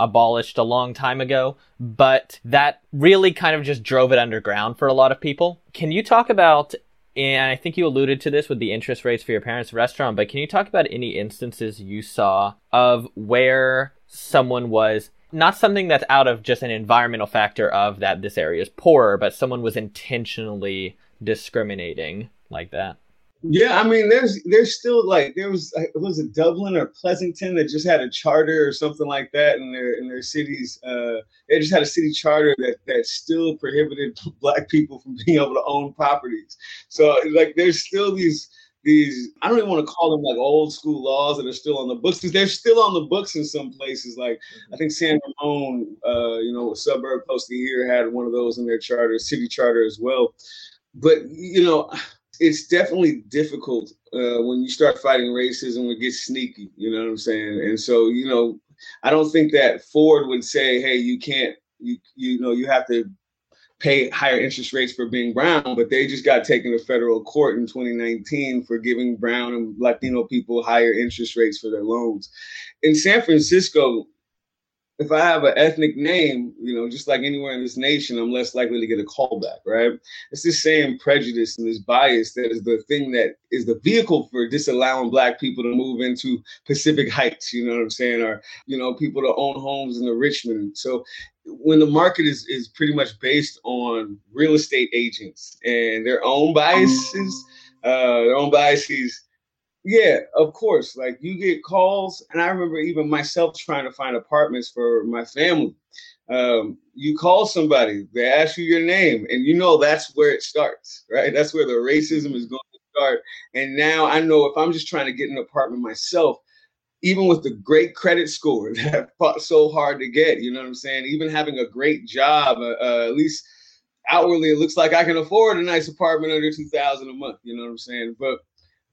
abolished a long time ago, but that really kind of just drove it underground for a lot of people. Can you talk about? And I think you alluded to this with the interest rates for your parents' restaurant, but can you talk about any instances you saw of where someone was, not something that's out of just an environmental factor of that this area is poorer, but someone was intentionally discriminating like that? Yeah, I mean, there's still like, there was Dublin or Pleasanton that just had a charter or something like that in their cities. They just had a city charter that still prohibited black people from being able to own properties. So like, there's still these, I don't even want to call them like old school laws that are still on the books, because they're still on the books in some places. Like I think San Ramon, a suburb close to here, had one of those in their charter, city charter as well. But, you know, it's definitely difficult when you start fighting racism, it gets sneaky, you know what I'm saying? And so, you know, I don't think that Ford would say, hey, you can't, you know, you have to pay higher interest rates for being brown, but they just got taken to federal court in 2019 for giving brown and Latino people higher interest rates for their loans. In San Francisco, if I have an ethnic name, you know, just like anywhere in this nation, I'm less likely to get a callback, right? It's this same prejudice and this bias that is the thing that is the vehicle for disallowing black people to move into Pacific Heights, you know what I'm saying? Or, you know, people to own homes in the Richmond. So when the market is pretty much based on real estate agents and their own biases, yeah, of course. Like you get calls, and I remember even myself trying to find apartments for my family. You call somebody, they ask you your name, and you know that's where it starts, right? That's where the racism is going to start. And now I know if I'm just trying to get an apartment myself, even with the great credit score that I fought so hard to get, you know what I'm saying? Even having a great job, at least outwardly, it looks like I can afford a nice apartment under $2,000 a month, you know what I'm saying? But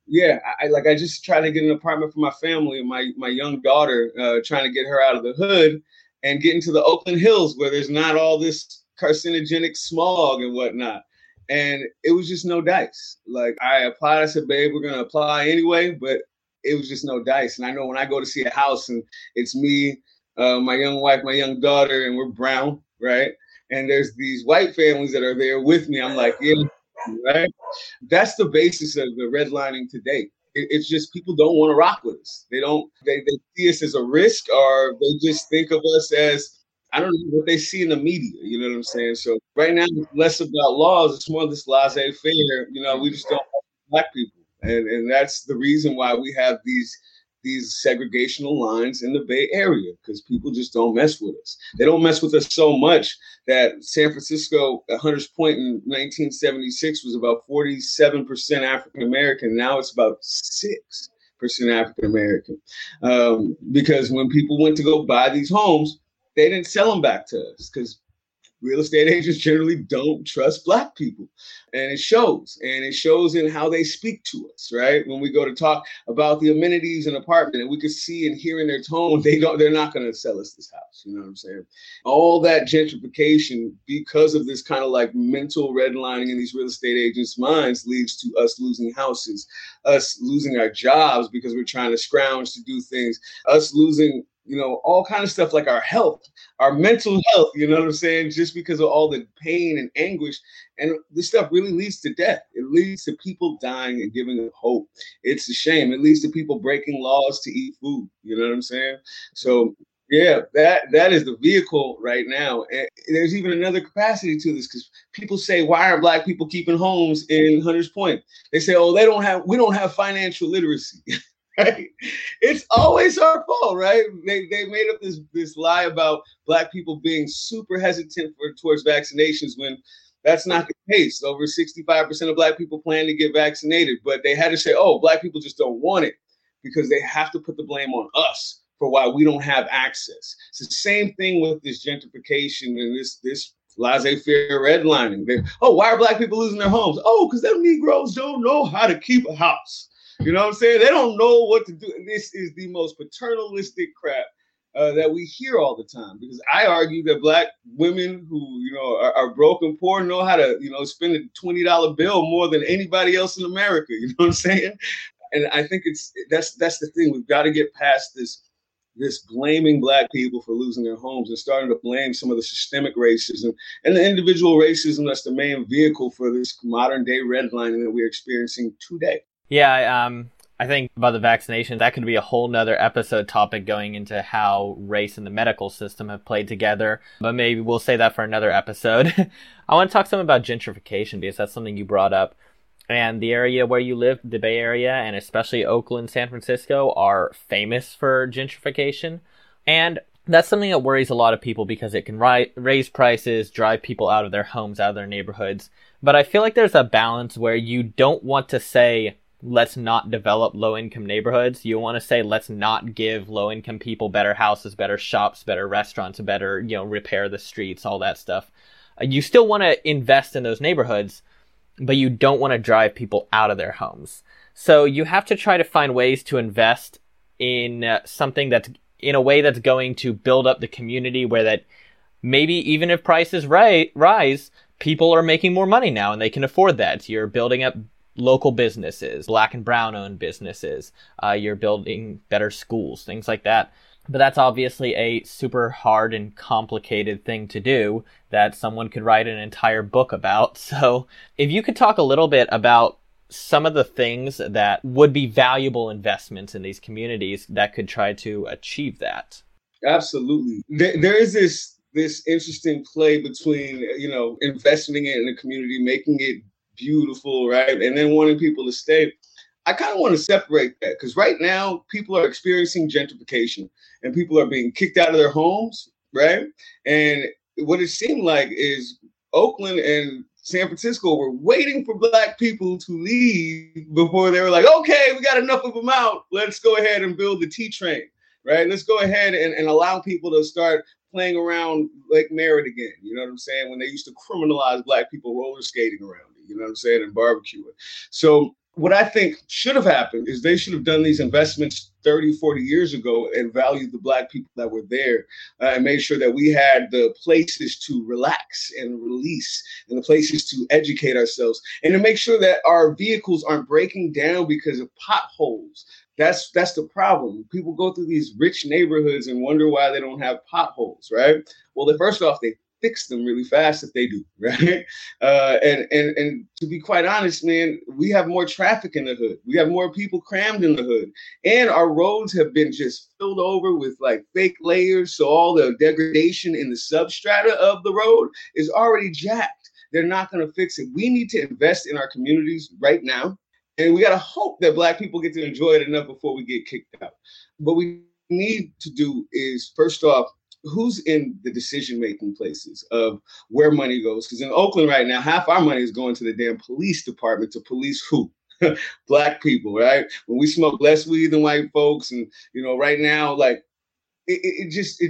yeah, I just tried to get an apartment for my family and my young daughter, trying to get her out of the hood and get into the Oakland Hills where there's not all this carcinogenic smog and whatnot. And it was just no dice. Like I applied, I said, babe, we're going to apply anyway, but it was just no dice. And I know when I go to see a house and it's me, my young wife, my young daughter, and we're brown, right? And there's these white families that are there with me. I'm like, yeah. Right? That's the basis of the redlining today. It's just people don't want to rock with us. They don't. They see us as a risk, or they just think of us as, I don't know, what they see in the media. You know what I'm saying? So right now, it's less about laws. It's more this laissez-faire. You know, we just don't like black people, and that's the reason why we have these segregational lines in the Bay Area, because people just don't mess with us. They don't mess with us so much that San Francisco, Hunters Point in 1976 was about 47% African-American. Now it's about 6% African-American. Because when people went to go buy these homes, they didn't sell them back to us because real estate agents generally don't trust black people. And it shows. And it shows in how they speak to us, right? When we go to talk about the amenities in an apartment and we can see and hear in their tone, they're not going to sell us this house. You know what I'm saying? All that gentrification, because of this kind of like mental redlining in these real estate agents' minds, leads to us losing houses, us losing our jobs because we're trying to scrounge to do things, us losing you know, all kind of stuff like our health, our mental health, you know what I'm saying? Just because of all the pain and anguish. And this stuff really leads to death. It leads to people dying and giving up hope. It's a shame. It leads to people breaking laws to eat food. You know what I'm saying? So yeah, that is the vehicle right now. And there's even another capacity to this, because people say, why are Black people keeping homes in Hunters Point? They say, oh, we don't have financial literacy. Right? It's always our fault, right? They made up this lie about Black people being super hesitant towards vaccinations when that's not the case. Over 65% of Black people plan to get vaccinated, but they had to say, oh, Black people just don't want it, because they have to put the blame on us for why we don't have access. It's the same thing with this gentrification and this laissez-faire redlining. Why are Black people losing their homes? Oh, because them Negroes don't know how to keep a house. You know what I'm saying? They don't know what to do. This is the most paternalistic crap that we hear all the time, because I argue that Black women who, you know, are broke and poor know how to, you know, spend a $20 bill more than anybody else in America. You know what I'm saying? And I think that's the thing. We've got to get past this blaming Black people for losing their homes and starting to blame some of the systemic racism and the individual racism that's the main vehicle for this modern day redlining that we're experiencing today. Yeah, I think about the vaccinations, that could be a whole nother episode topic, going into how race and the medical system have played together. But maybe we'll say that for another episode. I want to talk some about gentrification, because that's something you brought up. And the area where you live, the Bay Area, and especially Oakland, San Francisco, are famous for gentrification. And that's something that worries a lot of people, because it can raise prices, drive people out of their homes, out of their neighborhoods. But I feel like there's a balance where you don't want to say, let's not develop low-income neighborhoods. You want to say, let's not give low-income people better houses, better shops, better restaurants, better, you know, repair the streets, all that stuff. You still want to invest in those neighborhoods, but you don't want to drive people out of their homes. So you have to try to find ways to invest in something that's in a way that's going to build up the community, where that maybe even if prices rise, people are making more money now and they can afford that. You're building up local businesses, Black and brown owned businesses. You're building better schools, things like that. But that's obviously a super hard and complicated thing to do that someone could write an entire book about. So if you could talk a little bit about some of the things that would be valuable investments in these communities that could try to achieve that. Absolutely. There is this interesting play between, you know, investing it in a community, making it beautiful, right? And then wanting people to stay. I kind of want to separate that, because right now people are experiencing gentrification and people are being kicked out of their homes, right? And what it seemed like is Oakland and San Francisco were waiting for Black people to leave before they were like, okay, we got enough of them out. Let's go ahead and build the T-train, right? Let's go ahead and allow people to start playing around Lake Merritt again. You know what I'm saying? When they used to criminalize Black people roller skating around it, you know what I'm saying, and barbecuing. So what I think should have happened is they should have done these investments 30, 40 years ago and valued the Black people that were there and made sure that we had the places to relax and release and the places to educate ourselves, and to make sure that our vehicles aren't breaking down because of potholes. That's the problem. People go through these rich neighborhoods and wonder why they don't have potholes, right? Well, first off, they fix them really fast if they do, right? And to be quite honest, man, we have more traffic in the hood. We have more people crammed in the hood. And our roads have been just filled over with like fake layers. So all the degradation in the substrata of the road is already jacked. They're not going to fix it. We need to invest in our communities right now. And we got to hope that Black people get to enjoy it enough before we get kicked out. What we need to do is, first off, who's in the decision-making places of where money goes? Because in Oakland right now, half our money is going to the damn police department to police who? Black people, right? When we smoke less weed than white folks, and, you know, right now, like, it just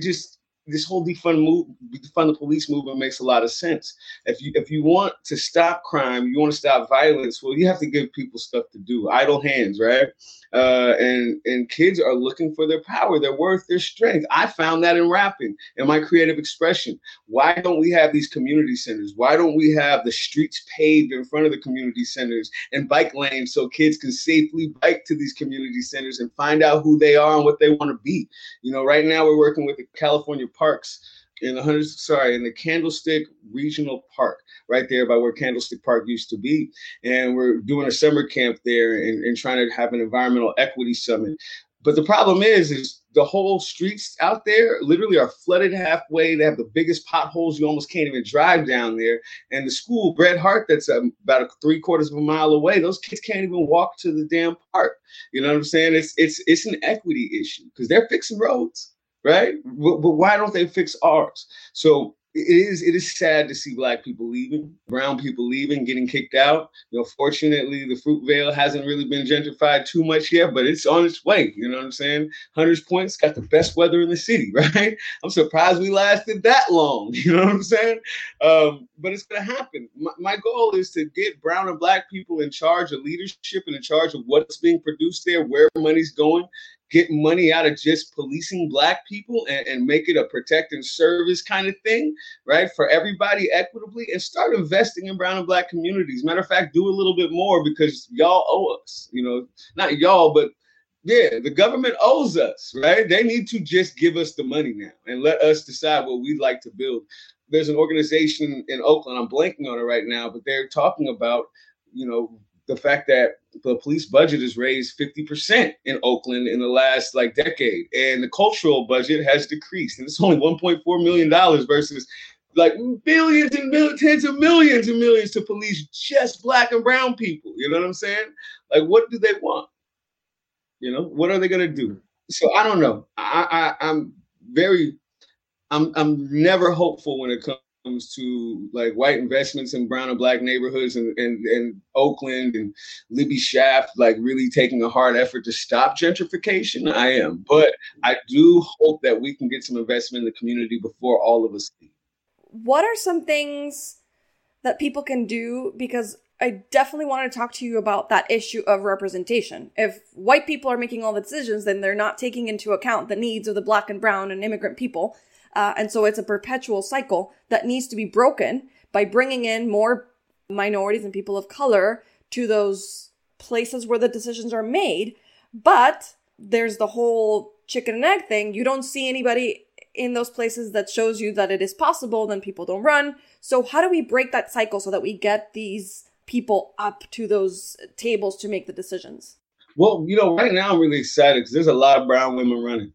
this whole defund the police movement makes a lot of sense. If you want to stop crime, you want to stop violence, well, you have to give people stuff to do. Idle hands, right? And kids are looking for their power, their worth, their strength. I found that in rapping and my creative expression. Why don't we have these community centers? Why don't we have the streets paved in front of the community centers and bike lanes so kids can safely bike to these community centers and find out who they are and what they want to be? You know, right now we're working with the California Parks in the Candlestick Regional Park, right there by where Candlestick Park used to be. And we're doing a summer camp there and trying to have an environmental equity summit. But the problem is the whole streets out there literally are flooded halfway. They have the biggest potholes. You almost can't even drive down there. And the school, Bret Hart, that's about 3/4 of a mile away, those kids can't even walk to the damn park. You know what I'm saying? It's an equity issue because they're fixing roads. Right? But why don't they fix ours? So it is sad to see Black people leaving, brown people leaving, getting kicked out. You know, fortunately, the Fruitvale hasn't really been gentrified too much yet, but it's on its way. You know what I'm saying? Hunters Point's got the best weather in the city, right? I'm surprised we lasted that long. You know what I'm saying? But it's going to happen. My goal is to get brown and Black people in charge of leadership and in charge of what's being produced there, where money's going. Get money out of just policing Black people and make it a protect and service kind of thing, right? For everybody equitably, and start investing in brown and Black communities. Matter of fact, do a little bit more because y'all owe us, you know, not y'all, but yeah, the government owes us, right? They need to just give us the money now and let us decide what we'd like to build. There's an organization in Oakland, I'm blanking on it right now, but they're talking about, you know, the fact that the police budget has raised 50% in Oakland in the last decade, and the cultural budget has decreased, and it's only $1.4 million versus billions and millions, tens of millions and millions to police just Black and brown people. You know what I'm saying? What do they want? You know, what are they gonna do? So I don't know. I'm never hopeful when it comes to white investments in brown and Black neighborhoods and Oakland and Libby Schaaf, really taking a hard effort to stop gentrification. I am, but I do hope that we can get some investment in the community before all of us leave. What are some things that people can do? Because I definitely want to talk to you about that issue of representation. If white people are making all the decisions, then they're not taking into account the needs of the Black and brown and immigrant people. And so it's a perpetual cycle that needs to be broken by bringing in more minorities and people of color to those places where the decisions are made. But there's the whole chicken and egg thing. You don't see anybody in those places that shows you that it is possible, then people don't run. So how do we break that cycle so that we get these people up to those tables to make the decisions? Well, you know, right now I'm really excited because there's a lot of brown women running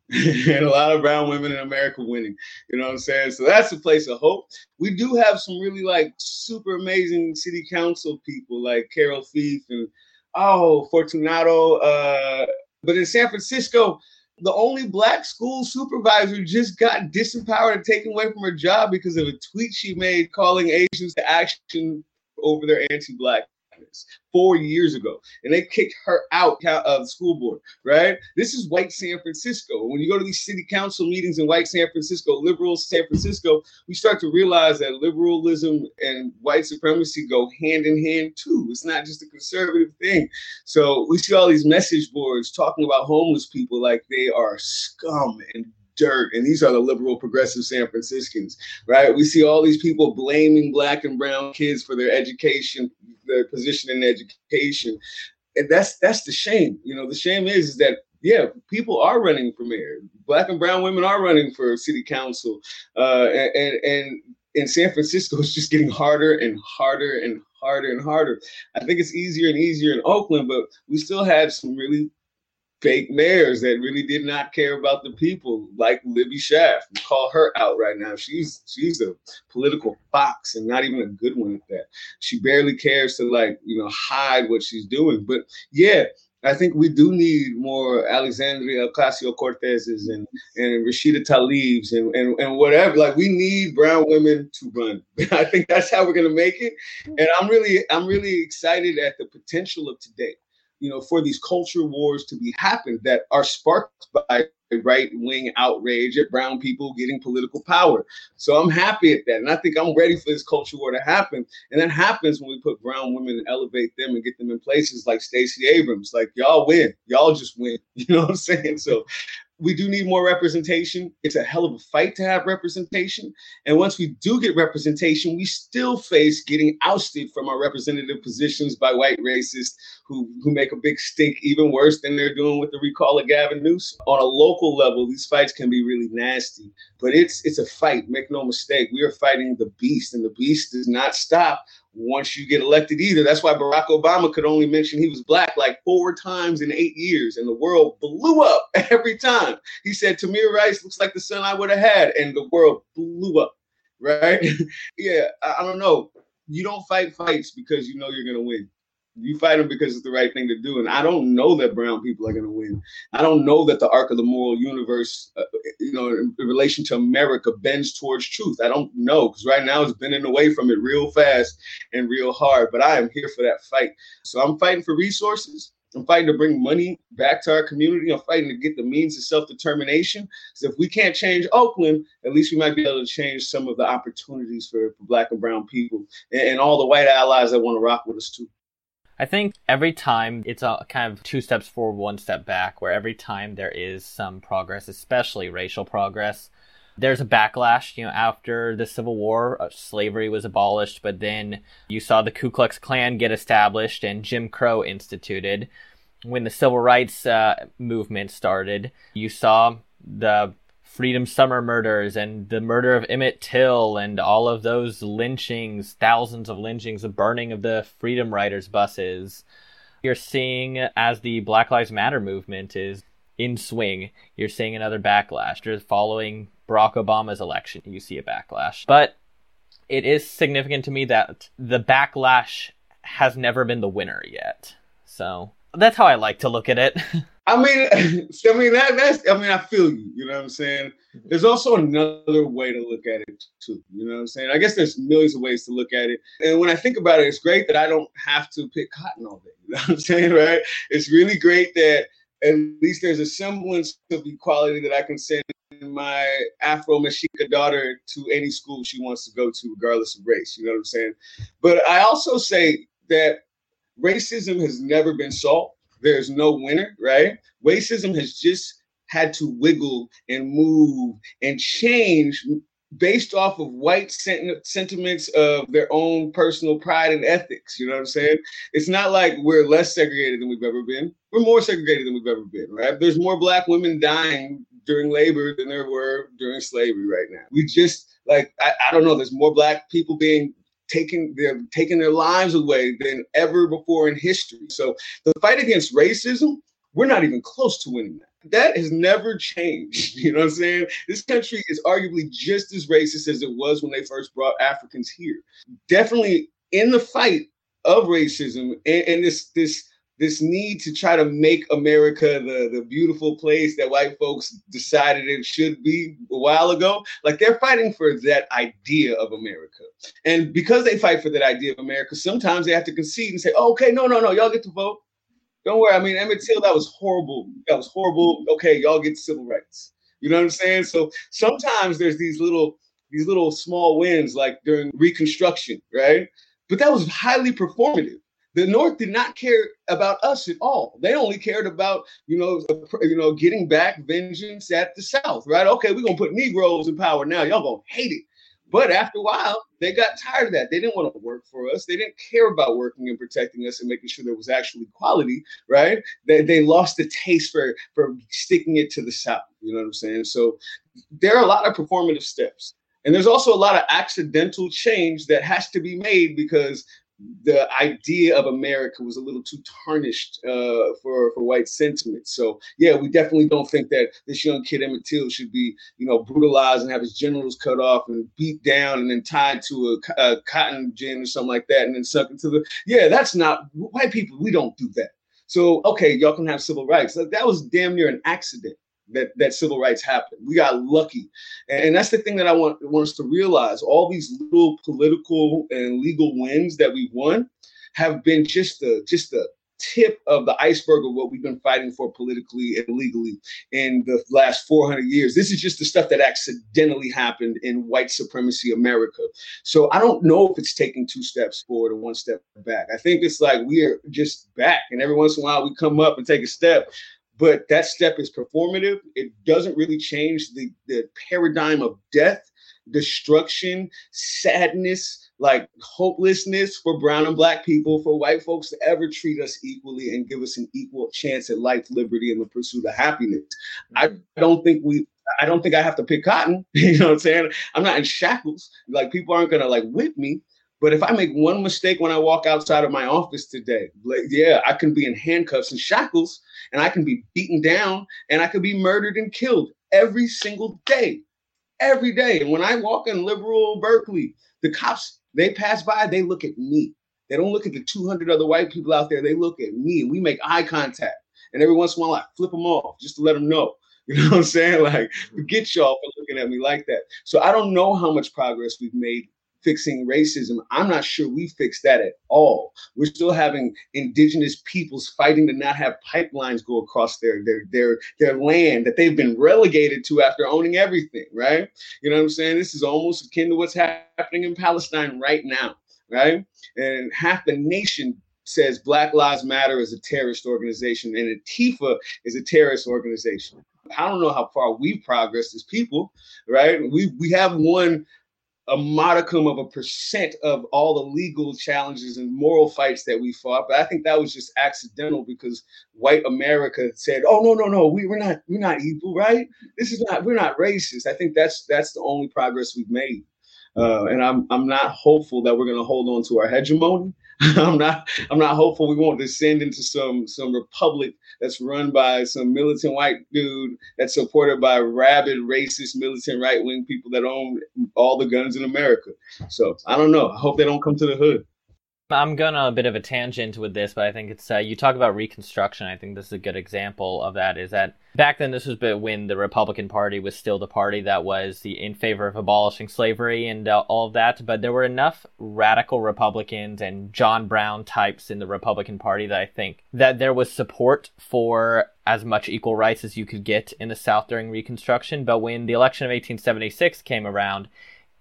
and a lot of brown women in America winning. You know what I'm saying? So that's a place of hope. We do have some really super amazing city council people like Carol Thief and Fortunato. But in San Francisco, the only Black school supervisor just got disempowered and taken away from her job because of a tweet she made calling Asians to action over their anti-Black. 4 years ago, and they kicked her out of the school board, right? This is white San Francisco. When you go to these city council meetings in white San Francisco, liberal San Francisco, we start to realize that liberalism and white supremacy go hand in hand too. It's not just a conservative thing. So we see all these message boards talking about homeless people like they are scum and dirt, and these are the liberal progressive San Franciscans, right? We see all these people blaming Black and brown kids for their education, their position in education, and that's the shame. You know, the shame is that people are running for mayor. Black and brown women are running for city council, and in San Francisco, it's just getting harder and harder and harder and harder. I think it's easier and easier in Oakland, but we still have some really fake mayors that really did not care about the people, like Libby Schaaf. We call her out right now. She's a political fox and not even a good one at that. She barely cares to hide what she's doing. But yeah, I think we do need more Alexandria Ocasio-Cortezes and Rashida Tlaibs and whatever. We need brown women to run. I think that's how we're gonna make it. And I'm really excited at the potential of today, you know, for these culture wars to be happened that are sparked by right-wing outrage at brown people getting political power. So I'm happy at that. And I think I'm ready for this culture war to happen. And that happens when we put brown women and elevate them and get them in places like Stacey Abrams. Like, y'all win. Y'all just win. You know what I'm saying? So we do need more representation. It's a hell of a fight to have representation. And once we do get representation, we still face getting ousted from our representative positions by white racists who make a big stink even worse than they're doing with the recall of Gavin Newsom. On a local level, these fights can be really nasty, but it's a fight. Make no mistake. We are fighting the beast, and the beast does not stop once you get elected either. That's why Barack Obama could only mention he was black like 4 times in 8 years, and the world blew up every time. He said, Tamir Rice looks like the son I would have had, and the world blew up, right? Yeah, I don't know. You don't fight fights because you know you're going to win. You fight them because it's the right thing to do. And I don't know that brown people are going to win. I don't know that the arc of the moral universe, in relation to America, bends towards truth. I don't know, because right now it's bending away from it real fast and real hard. But I am here for that fight. So I'm fighting for resources. I'm fighting to bring money back to our community. I'm fighting to get the means of self-determination. So if we can't change Oakland, at least we might be able to change some of the opportunities for black and brown people and all the white allies that want to rock with us, too. I think every time it's a kind of 2 steps forward, 1 step back, where every time there is some progress, especially racial progress, there's a backlash. After the Civil War, slavery was abolished, but then you saw the Ku Klux Klan get established and Jim Crow instituted. When the Civil Rights movement started, you saw the Freedom Summer murders and the murder of Emmett Till and all of those lynchings, thousands of lynchings, the burning of the Freedom Riders buses. You're seeing, as the Black Lives Matter movement is in swing, you're seeing another backlash. You're following Barack Obama's election, you see a backlash. But it is significant to me that the backlash has never been the winner yet. So that's how I like to look at it. I mean, that's, I feel you, you know what I'm saying? There's also another way to look at it, too, you know what I'm saying? I guess there's millions of ways to look at it. And when I think about it, it's great that I don't have to pick cotton all day, you know what I'm saying, right? It's really great that at least there's a semblance of equality that I can send my Afro-Mexica daughter to any school she wants to go to, regardless of race, you know what I'm saying? But I also say that racism has never been solved. There's no winner, right? Racism has just had to wiggle and move and change based off of white sentiments of their own personal pride and ethics. You know what I'm saying? It's not like we're less segregated than we've ever been. We're more segregated than we've ever been, right? There's more black women dying during labor than there were during slavery right now. We just, like, I don't know, there's more black people being taking their lives away than ever before in history. So the fight against racism, we're not even close to winning that. That has never changed. You know what I'm saying? This country is arguably just as racist as it was when they first brought Africans here. Definitely in the fight of racism and this need to try to make America the beautiful place that white folks decided it should be a while ago. Like, they're fighting for that idea of America. And because they fight for that idea of America, sometimes they have to concede and say, oh, okay, no, y'all get to vote. Don't worry. I mean, Emmett Till, that was horrible. Okay, y'all get civil rights. You know what I'm saying? So sometimes there's these little small wins, like during Reconstruction, right? But that was highly performative. The North did not care about us at all. They only cared about, getting back vengeance at the South, right? Okay, we're going to put Negroes in power now. Y'all going to hate it. But after a while, they got tired of that. They didn't want to work for us. They didn't care about working and protecting us and making sure there was actual equality, right? They lost the taste for sticking it to the South, you know what I'm saying? So there are a lot of performative steps. And there's also a lot of accidental change that has to be made because the idea of America was a little too tarnished for white sentiment. So, yeah, we definitely don't think that this young kid Emmett Till should be, brutalized and have his genitals cut off and beat down and then tied to a cotton gin or something like that and then sunk into the. Yeah, that's not white people. We don't do that. So, okay, y'all can have civil rights. That was damn near an accident that civil rights happened. We got lucky. And that's the thing that I want us to realize. All these little political and legal wins that we won have been just the tip of the iceberg of what we've been fighting for politically and legally in the last 400 years. This is just the stuff that accidentally happened in white supremacy America. So I don't know if it's taking two steps forward or one step back. I think it's like we are just back, and every once in a while we come up and take a step. But that step is performative. It doesn't really change the paradigm of death, destruction, sadness, like hopelessness for brown and black people, for white folks to ever treat us equally and give us an equal chance at life, liberty, and the pursuit of happiness. I don't think I have to pick cotton. You know what I'm saying? I'm not in shackles. Like, people aren't going to like whip me. But if I make one mistake when I walk outside of my office today, like, yeah, I can be in handcuffs and shackles, and I can be beaten down, and I could be murdered and killed every single day, every day. And when I walk in liberal Berkeley, the cops, they pass by, they look at me. They don't look at the 200 other white people out there. They look at me, and we make eye contact. And every once in a while, I flip them off just to let them know. You know what I'm saying? Like, forget y'all for looking at me like that. So I don't know how much progress we've made fixing racism. I'm not sure we fixed that at all. We're still having indigenous peoples fighting to not have pipelines go across their land that they've been relegated to after owning everything, right? You know what I'm saying? This is almost akin to what's happening in Palestine right now, right? And half the nation says Black Lives Matter is a terrorist organization and Antifa is a terrorist organization. I don't know how far we've progressed as people, right? We have won a modicum of a percent of all the legal challenges and moral fights that we fought. But I think that was just accidental because white America said, oh, no, we're not evil, right? We're not racist. I think that's the only progress we've made. And I'm not hopeful that we're going to hold on to our hegemony. I'm not hopeful we won't descend into some republic that's run by some militant white dude that's supported by rabid racist militant right wing people that own all the guns in America. So I don't know. I hope they don't come to the hood. I'm going on a bit of a tangent with this, but I think it's you talk about Reconstruction. I think this is a good example of that, is that back then this was when the Republican Party was still the party that was in favor of abolishing slavery and all of that. But there were enough radical Republicans and John Brown types in the Republican Party that I think that there was support for as much equal rights as you could get in the South during Reconstruction. But when the election of 1876 came around,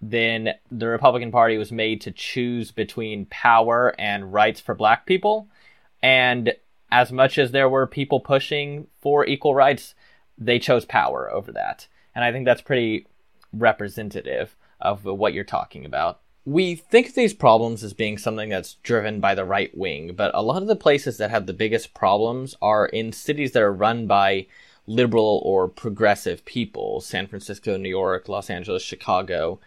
then the Republican Party was made to choose between power and rights for black people. And as much as there were people pushing for equal rights, they chose power over that. And I think that's pretty representative of what you're talking about. We think of these problems as being something that's driven by the right wing, but a lot of the places that have the biggest problems are in cities that are run by liberal or progressive people. San Francisco, New York, Los Angeles, Chicago.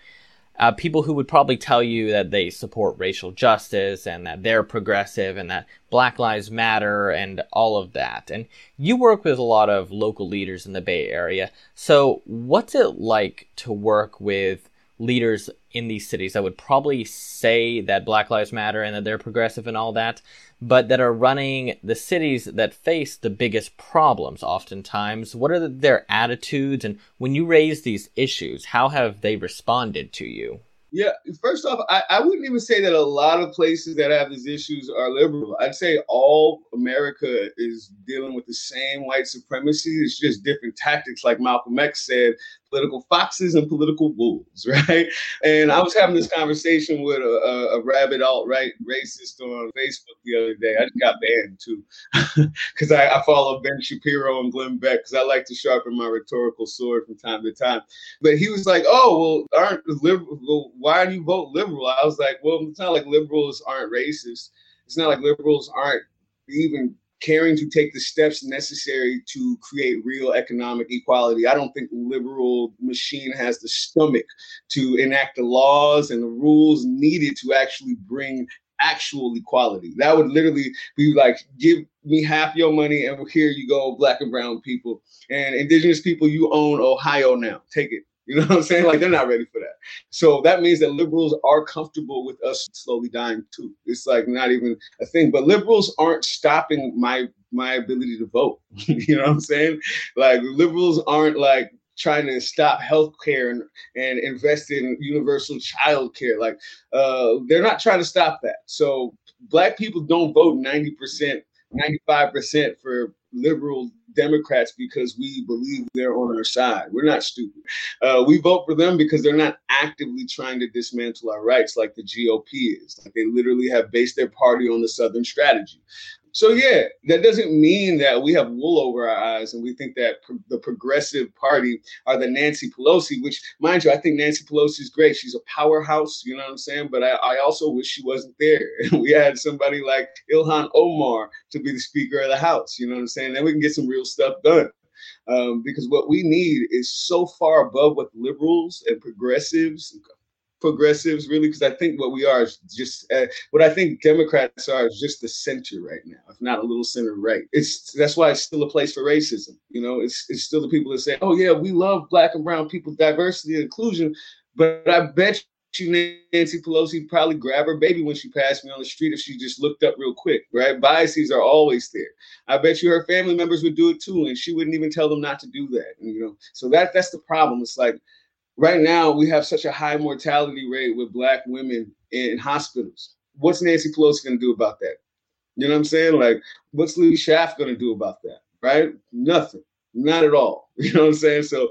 People who would probably tell you that they support racial justice and that they're progressive and that Black Lives Matter and all of that. And you work with a lot of local leaders in the Bay Area. So what's it like to work with leaders in these cities that would probably say that Black Lives Matter and that they're progressive and all that, but that are running the cities that face the biggest problems oftentimes? What are their attitudes? And when you raise these issues, how have they responded to you? Yeah, first off, I wouldn't even say that a lot of places that have these issues are liberal. I'd say all America is dealing with the same white supremacy. It's just different tactics, like Malcolm X said, political foxes and political wolves, right? And I was having this conversation with a rabid alt-right racist on Facebook the other day. I just got banned, too, because I follow Ben Shapiro and Glenn Beck, because I like to sharpen my rhetorical sword from time to time. But he was like, oh, well, why do you vote liberal? I was like, well, it's not like liberals aren't racist. It's not like liberals aren't even caring to take the steps necessary to create real economic equality. I don't think the liberal machine has the stomach to enact the laws and the rules needed to actually bring actual equality. That would literally be like, give me half your money and here you go, black and brown people. And indigenous people, you own Ohio now. Take it. You know what I'm saying? Like, they're not ready for that. So that means that liberals are comfortable with us slowly dying too. It's like not even a thing. But liberals aren't stopping my ability to vote. You know what I'm saying? Like, liberals aren't like trying to stop healthcare and invest in universal childcare. Like, they're not trying to stop that. So black people don't vote 90% 95% for liberal Democrats because we believe they're on our side. We're not stupid. We vote for them because they're not actively trying to dismantle our rights like the GOP is. Like, they literally have based their party on the Southern strategy. So, yeah, that doesn't mean that we have wool over our eyes and we think that the Progressive Party are the Nancy Pelosi, which, mind you, I think Nancy Pelosi is great. She's a powerhouse, you know what I'm saying? But I also wish she wasn't there. We had somebody like Ilhan Omar to be the Speaker of the House, you know what I'm saying? Then we can get some real stuff done. Because what we need is so far above what liberals and progressives really, because I think what we are is just what I think Democrats are is just the center right now, if not a little center right. That's why it's still a place for racism. You know, it's still the people that say, oh yeah, we love black and brown people, diversity and inclusion, but I bet you Nancy Pelosi probably grabbed her baby when she passed me on the street if she just looked up real quick, right? Biases are always there. I bet you her family members would do it too, and she wouldn't even tell them not to do that. And, you know, so that's the problem. It's like, right now, we have such a high mortality rate with black women in hospitals. What's Nancy Pelosi going to do about that? You know what I'm saying? Like, what's Libby Schaaf going to do about that? Right? Nothing. Not at all. You know what I'm saying? So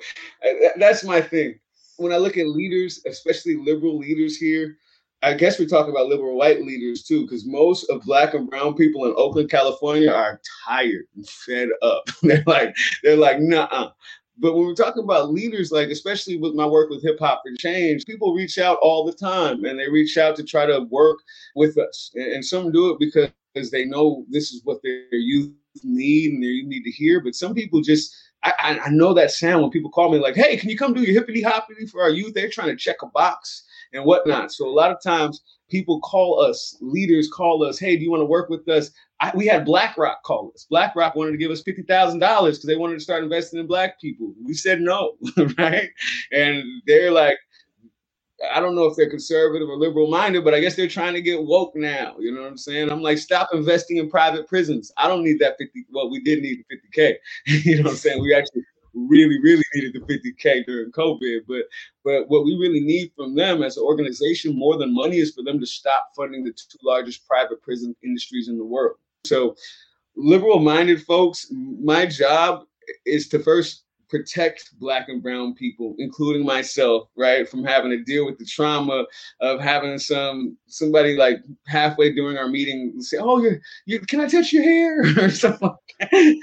that's my thing. When I look at leaders, especially liberal leaders here, I guess we're talking about liberal white leaders, too, because most of black and brown people in Oakland, California are tired and fed up. They're like, nuh-uh. But when we're talking about leaders, like especially with my work with Hip Hop for Change, people reach out all the time and they reach out to try to work with us. And some do it because they know this is what their youth need and their youth need to hear. But some people just, I know that sound when people call me like, hey, can you come do your hippity hoppity for our youth? They're trying to check a box and whatnot. So a lot of times people call us, leaders call us, hey, do you want to work with us? We had BlackRock call us. BlackRock wanted to give us $50,000 because they wanted to start investing in black people. We said no, right? And they're like, I don't know if they're conservative or liberal minded, but I guess they're trying to get woke now. You know what I'm saying? I'm like, stop investing in private prisons. I don't need that 50. Well, we did need the 50K. You know what I'm saying? We actually really, really needed the 50K during COVID. But what we really need from them as an organization more than money is for them to stop funding the two largest private prison industries in the world. So liberal minded folks, my job is to first protect black and brown people, including myself, right, from having to deal with the trauma of having somebody like halfway during our meeting say, oh, can I touch your hair or something like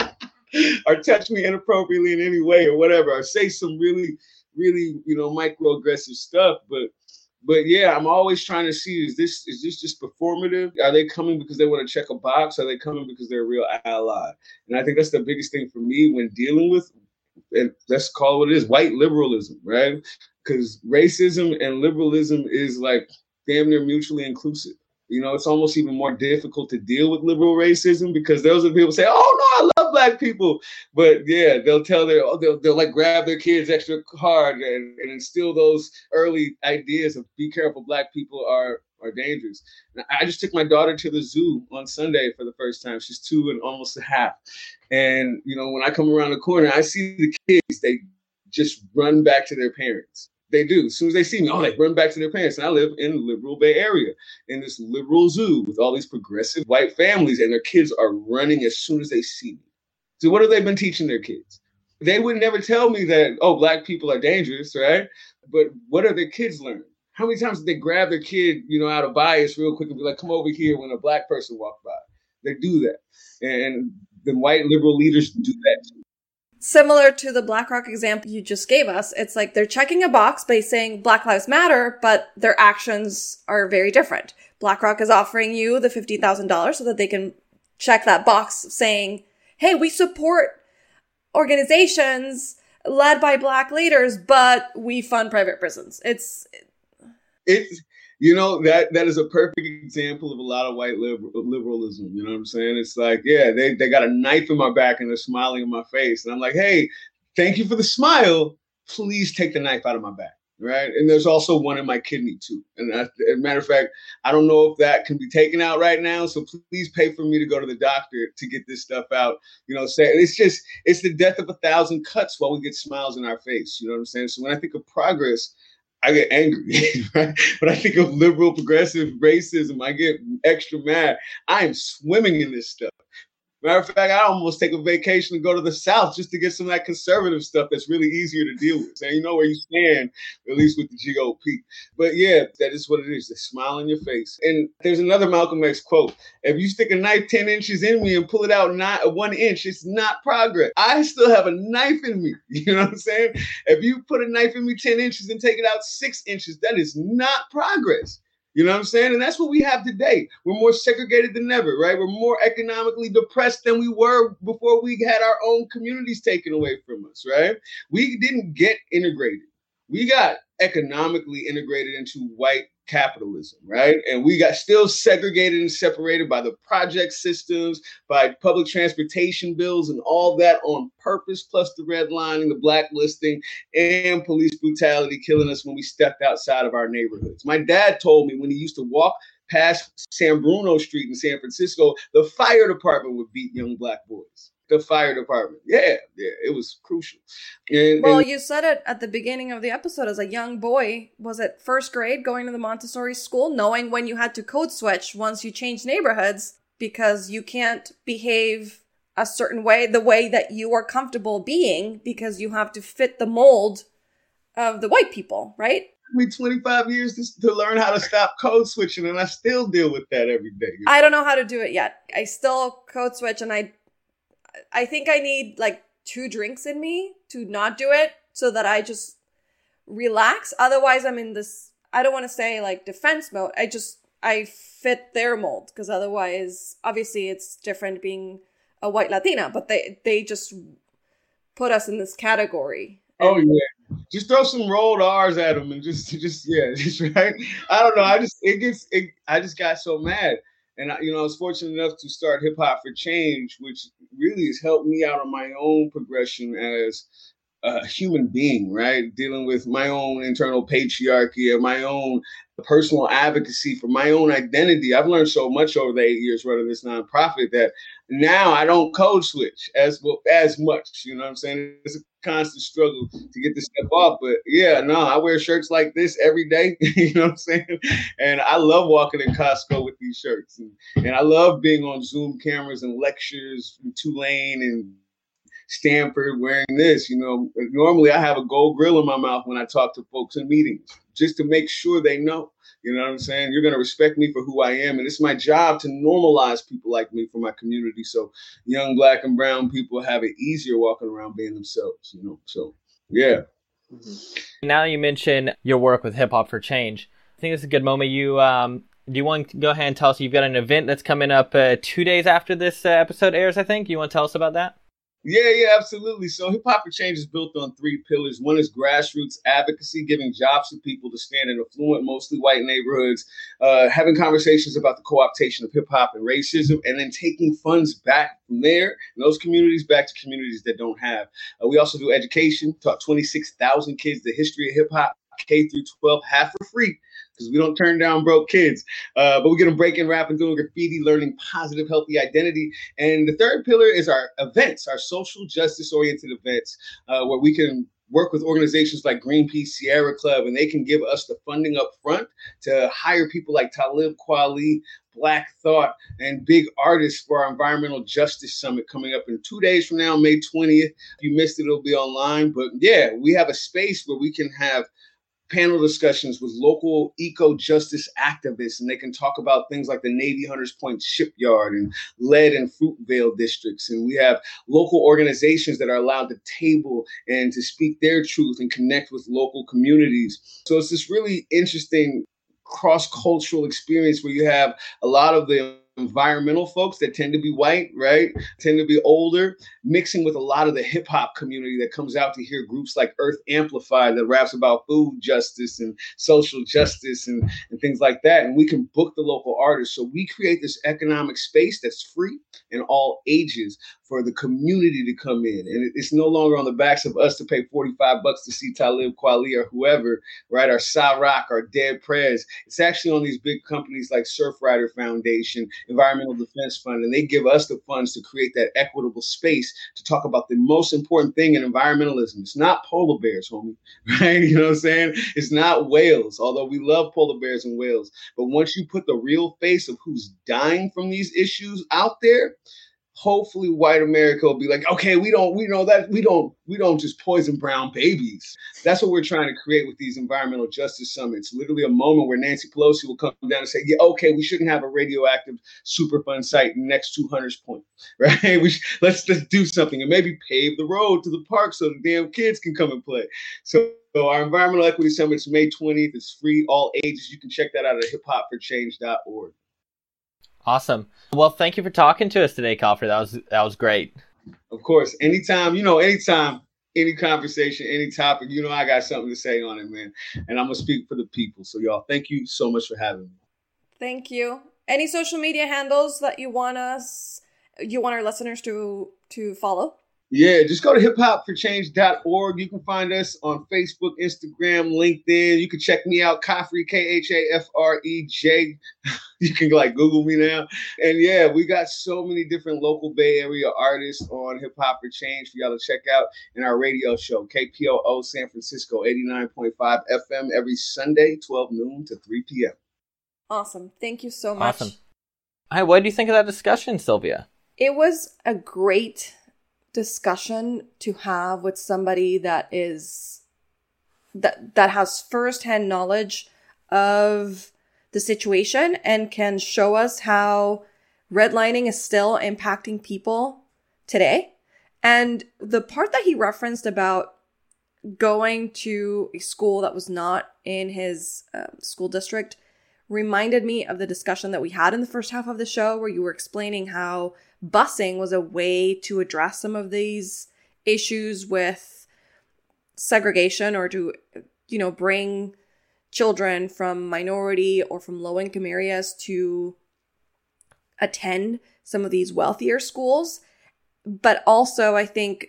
that? Or touch me inappropriately in any way or whatever, or say some really, really, you know, microaggressive stuff. But yeah, I'm always trying to see, is this just performative? Are they coming because they want to check a box? Are they coming because they're a real ally? And I think that's the biggest thing for me when dealing with, and let's call it what it is, white liberalism, right? Because racism and liberalism is like damn near mutually inclusive. You know, it's almost even more difficult to deal with liberal racism because those are people say, oh no, I love black people. But yeah, they'll tell they'll like grab their kids extra hard and instill those early ideas of be careful, black people are dangerous. And I just took my daughter to the zoo on Sunday for the first time. She's 2 and almost a half. And, you know, when I come around the corner, I see the kids, they just run back to their parents. They do. As soon as they see me, oh, they run back to their parents. And I live in the liberal Bay Area, in this liberal zoo with all these progressive white families, and their kids are running as soon as they see me. So what have they been teaching their kids? They would never tell me that, oh, black people are dangerous, right? But what are their kids learning? How many times did they grab their kid, you know, out of bias real quick and be like, come over here when a black person walked by? They do that. And the white liberal leaders do that too. Similar to the BlackRock example you just gave us, it's like they're checking a box by saying Black Lives Matter, but their actions are very different. BlackRock is offering you the $15,000 so that they can check that box saying, hey, we support organizations led by Black leaders, but we fund private prisons. It's you know, that is a perfect example of a lot of white liberalism. You know what I'm saying? It's like, yeah, they got a knife in my back and they're smiling in my face. And I'm like, hey, thank you for the smile. Please take the knife out of my back. Right. And there's also one in my kidney, too. And as a matter of fact, I don't know if that can be taken out right now. So please pay for me to go to the doctor to get this stuff out. You know, say it's the death of a thousand cuts while we get smiles in our face. You know what I'm saying? So when I think of progress, I get angry. Right? When I think of liberal, progressive racism, I get extra mad. I am swimming in this stuff. Matter of fact, I almost take a vacation and go to the South just to get some of that conservative stuff that's really easier to deal with. And you know where you stand, at least with the GOP. But yeah, that is what it is. The smile on your face. And there's another Malcolm X quote. If you stick a knife 10 inches in me and pull it out 1 inch, it's not progress. I still have a knife in me. You know what I'm saying? If you put a knife in me 10 inches and take it out 6 inches, that is not progress. You know what I'm saying? And that's what we have today. We're more segregated than ever, right? We're more economically depressed than we were before we had our own communities taken away from us, right? We didn't get integrated. We got economically integrated into white capitalism, right? And we got still segregated and separated by the project systems, by public transportation bills and all that on purpose, plus the redlining, the blacklisting, and police brutality killing us when we stepped outside of our neighborhoods. My dad told me when he used to walk past San Bruno Street in San Francisco, the fire department would beat young black boys. The fire department. Yeah, it was crucial. And you said it at the beginning of the episode, as a young boy, was it first grade, going to the Montessori school, knowing when you had to code switch once you changed neighborhoods because you can't behave a certain way, the way that you are comfortable being, because you have to fit the mold of the white people, right? Me 25 years to learn how to stop code switching, and I still deal with that every day. I don't know how to do it yet. I still code switch, and I think I need like 2 drinks in me to not do it so that I just relax. Otherwise, I'm in this, I don't want to say like defense mode. I fit their mold, because otherwise, obviously it's different being a white Latina, but they just put us in this category. Oh, yeah. Just throw some rolled R's at them and just right. I don't know. I just got so mad. And, I was fortunate enough to start Hip Hop for Change, which really has helped me out on my own progression as a human being, right? Dealing with my own internal patriarchy and my own personal advocacy for my own identity. I've learned so much over the 8 years running this nonprofit that now I don't code switch as much. You know what I'm saying? It's a constant struggle to get this step off. But yeah, no, I wear shirts like this every day. You know what I'm saying? And I love walking in Costco with these shirts. And I love being on Zoom cameras and lectures in Tulane and Stanford wearing this. You know, normally I have a gold grill in my mouth when I talk to folks in meetings, just to make sure they know, you know what I'm saying? You're going to respect me for who I am. And it's my job to normalize people like me for my community, so young black and brown people have it easier walking around being themselves, you know? So, yeah. Mm-hmm. Now you mention your work with Hip Hop for Change. I think this is a good moment. Do you want to go ahead and tell us, you've got an event that's coming up 2 days after this episode airs, I think. You want to tell us about that? Yeah, absolutely. So Hip Hop for Change is built on 3 pillars. One is grassroots advocacy, giving jobs to people to stand in affluent, mostly white neighborhoods, having conversations about the co-optation of hip hop and racism, and then taking funds back from there and those communities back to communities that don't have. We also do education, taught 26,000 kids the history of hip hop, K through 12, half for free, because we don't turn down broke kids. But we get them breaking, rapping, doing graffiti, learning positive, healthy identity. And the third pillar is our events, our social justice-oriented events, where we can work with organizations like Greenpeace, Sierra Club, and they can give us the funding up front to hire people like Talib Kweli, Black Thought, and big artists for our Environmental Justice Summit coming up in 2 days from now, May 20th. If you missed it, it'll be online. But yeah, we have a space where we can have panel discussions with local eco-justice activists, and they can talk about things like the Navy Hunters Point shipyard and lead and Fruitvale districts. And we have local organizations that are allowed to table and to speak their truth and connect with local communities. So it's this really interesting cross-cultural experience where you have a lot of the environmental folks that tend to be white, right? Tend to be older, mixing with a lot of the hip hop community that comes out to hear groups like Earth Amplified that raps about food justice and social justice and things like that. And we can book the local artists. So we create this economic space that's free in all ages for the community to come in. And it's no longer on the backs of us to pay $45 to see Talib Kweli or whoever, right? Or Sa Rock or Dead Prez. It's actually on these big companies like Surfrider Foundation Environmental Defense Fund, and they give us the funds to create that equitable space to talk about the most important thing in environmentalism. It's not polar bears, homie, right? You know what I'm saying? It's not whales, although we love polar bears and whales. But once you put the real face of who's dying from these issues out there, hopefully white America will be like, okay, we don't just poison brown babies. That's what we're trying to create with these environmental justice summits. Literally a moment where Nancy Pelosi will come down and say, yeah, okay, we shouldn't have a radioactive Superfund site next to Hunters Point, right? Let's do something and maybe pave the road to the park so the damn kids can come and play. So our environmental equity summit is May 20th. It's free, all ages. You can check that out at hiphopforchange.org. Awesome. Well, thank you for talking to us today, Khafre. That was great. Of course. Anytime, any conversation, any topic, I got something to say on it, man. And I'm going to speak for the people. So y'all, thank you so much for having me. Thank you. Any social media handles that you want our listeners to follow? Yeah, just go to hiphopforchange.org. You can find us on Facebook, Instagram, LinkedIn. You can check me out, Khafre, Khafrej. You can Google me now. And yeah, we got so many different local Bay Area artists on Hip Hop for Change for y'all to check out in our radio show, KPOO San Francisco, 89.5 FM every Sunday, 12 noon to 3 p.m. Awesome. Thank you so much. Awesome. Hi, what do you think of that discussion, Silvia? It was a great discussion to have with somebody that has firsthand knowledge of the situation and can show us how redlining is still impacting people today. And the part that he referenced about going to a school that was not in his school district reminded me of the discussion that we had in the first half of the show, where you were explaining how busing was a way to address some of these issues with segregation, or to, bring children from minority or from low-income areas to attend some of these wealthier schools. But also, I think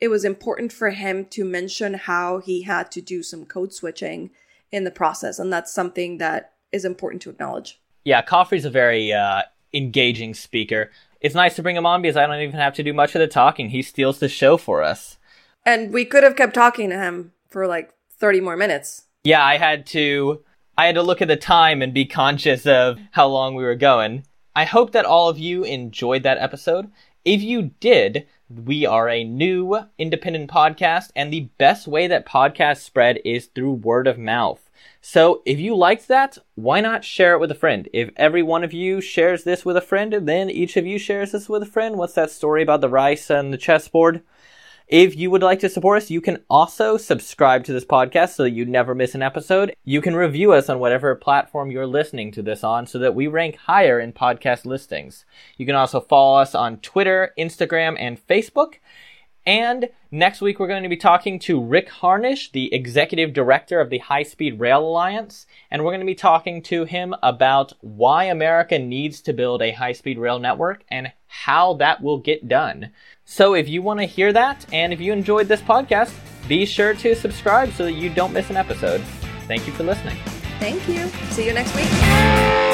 it was important for him to mention how he had to do some code switching in the process. And that's something that is important to acknowledge. Yeah, Khafre's a very engaging speaker. It's nice to bring him on because I don't even have to do much of the talking. He steals the show for us. And we could have kept talking to him for 30 more minutes. Yeah, I had to look at the time and be conscious of how long we were going. I hope that all of you enjoyed that episode. If you did, we are a new independent podcast, and the best way that podcasts spread is through word of mouth. So if you liked that, why not share it with a friend? If every one of you shares this with a friend, and then each of you shares this with a friend, what's that story about the rice and the chessboard? If you would like to support us, you can also subscribe to this podcast so that you never miss an episode. You can review us on whatever platform you're listening to this on so that we rank higher in podcast listings. You can also follow us on Twitter, Instagram, and Facebook. And next week, we're going to be talking to Rick Harnish, the executive director of the High Speed Rail Alliance. And we're going to be talking to him about why America needs to build a high-speed rail network and how that will get done. So if you want to hear that, and if you enjoyed this podcast, be sure to subscribe so that you don't miss an episode. Thank you for listening. Thank you. See you next week.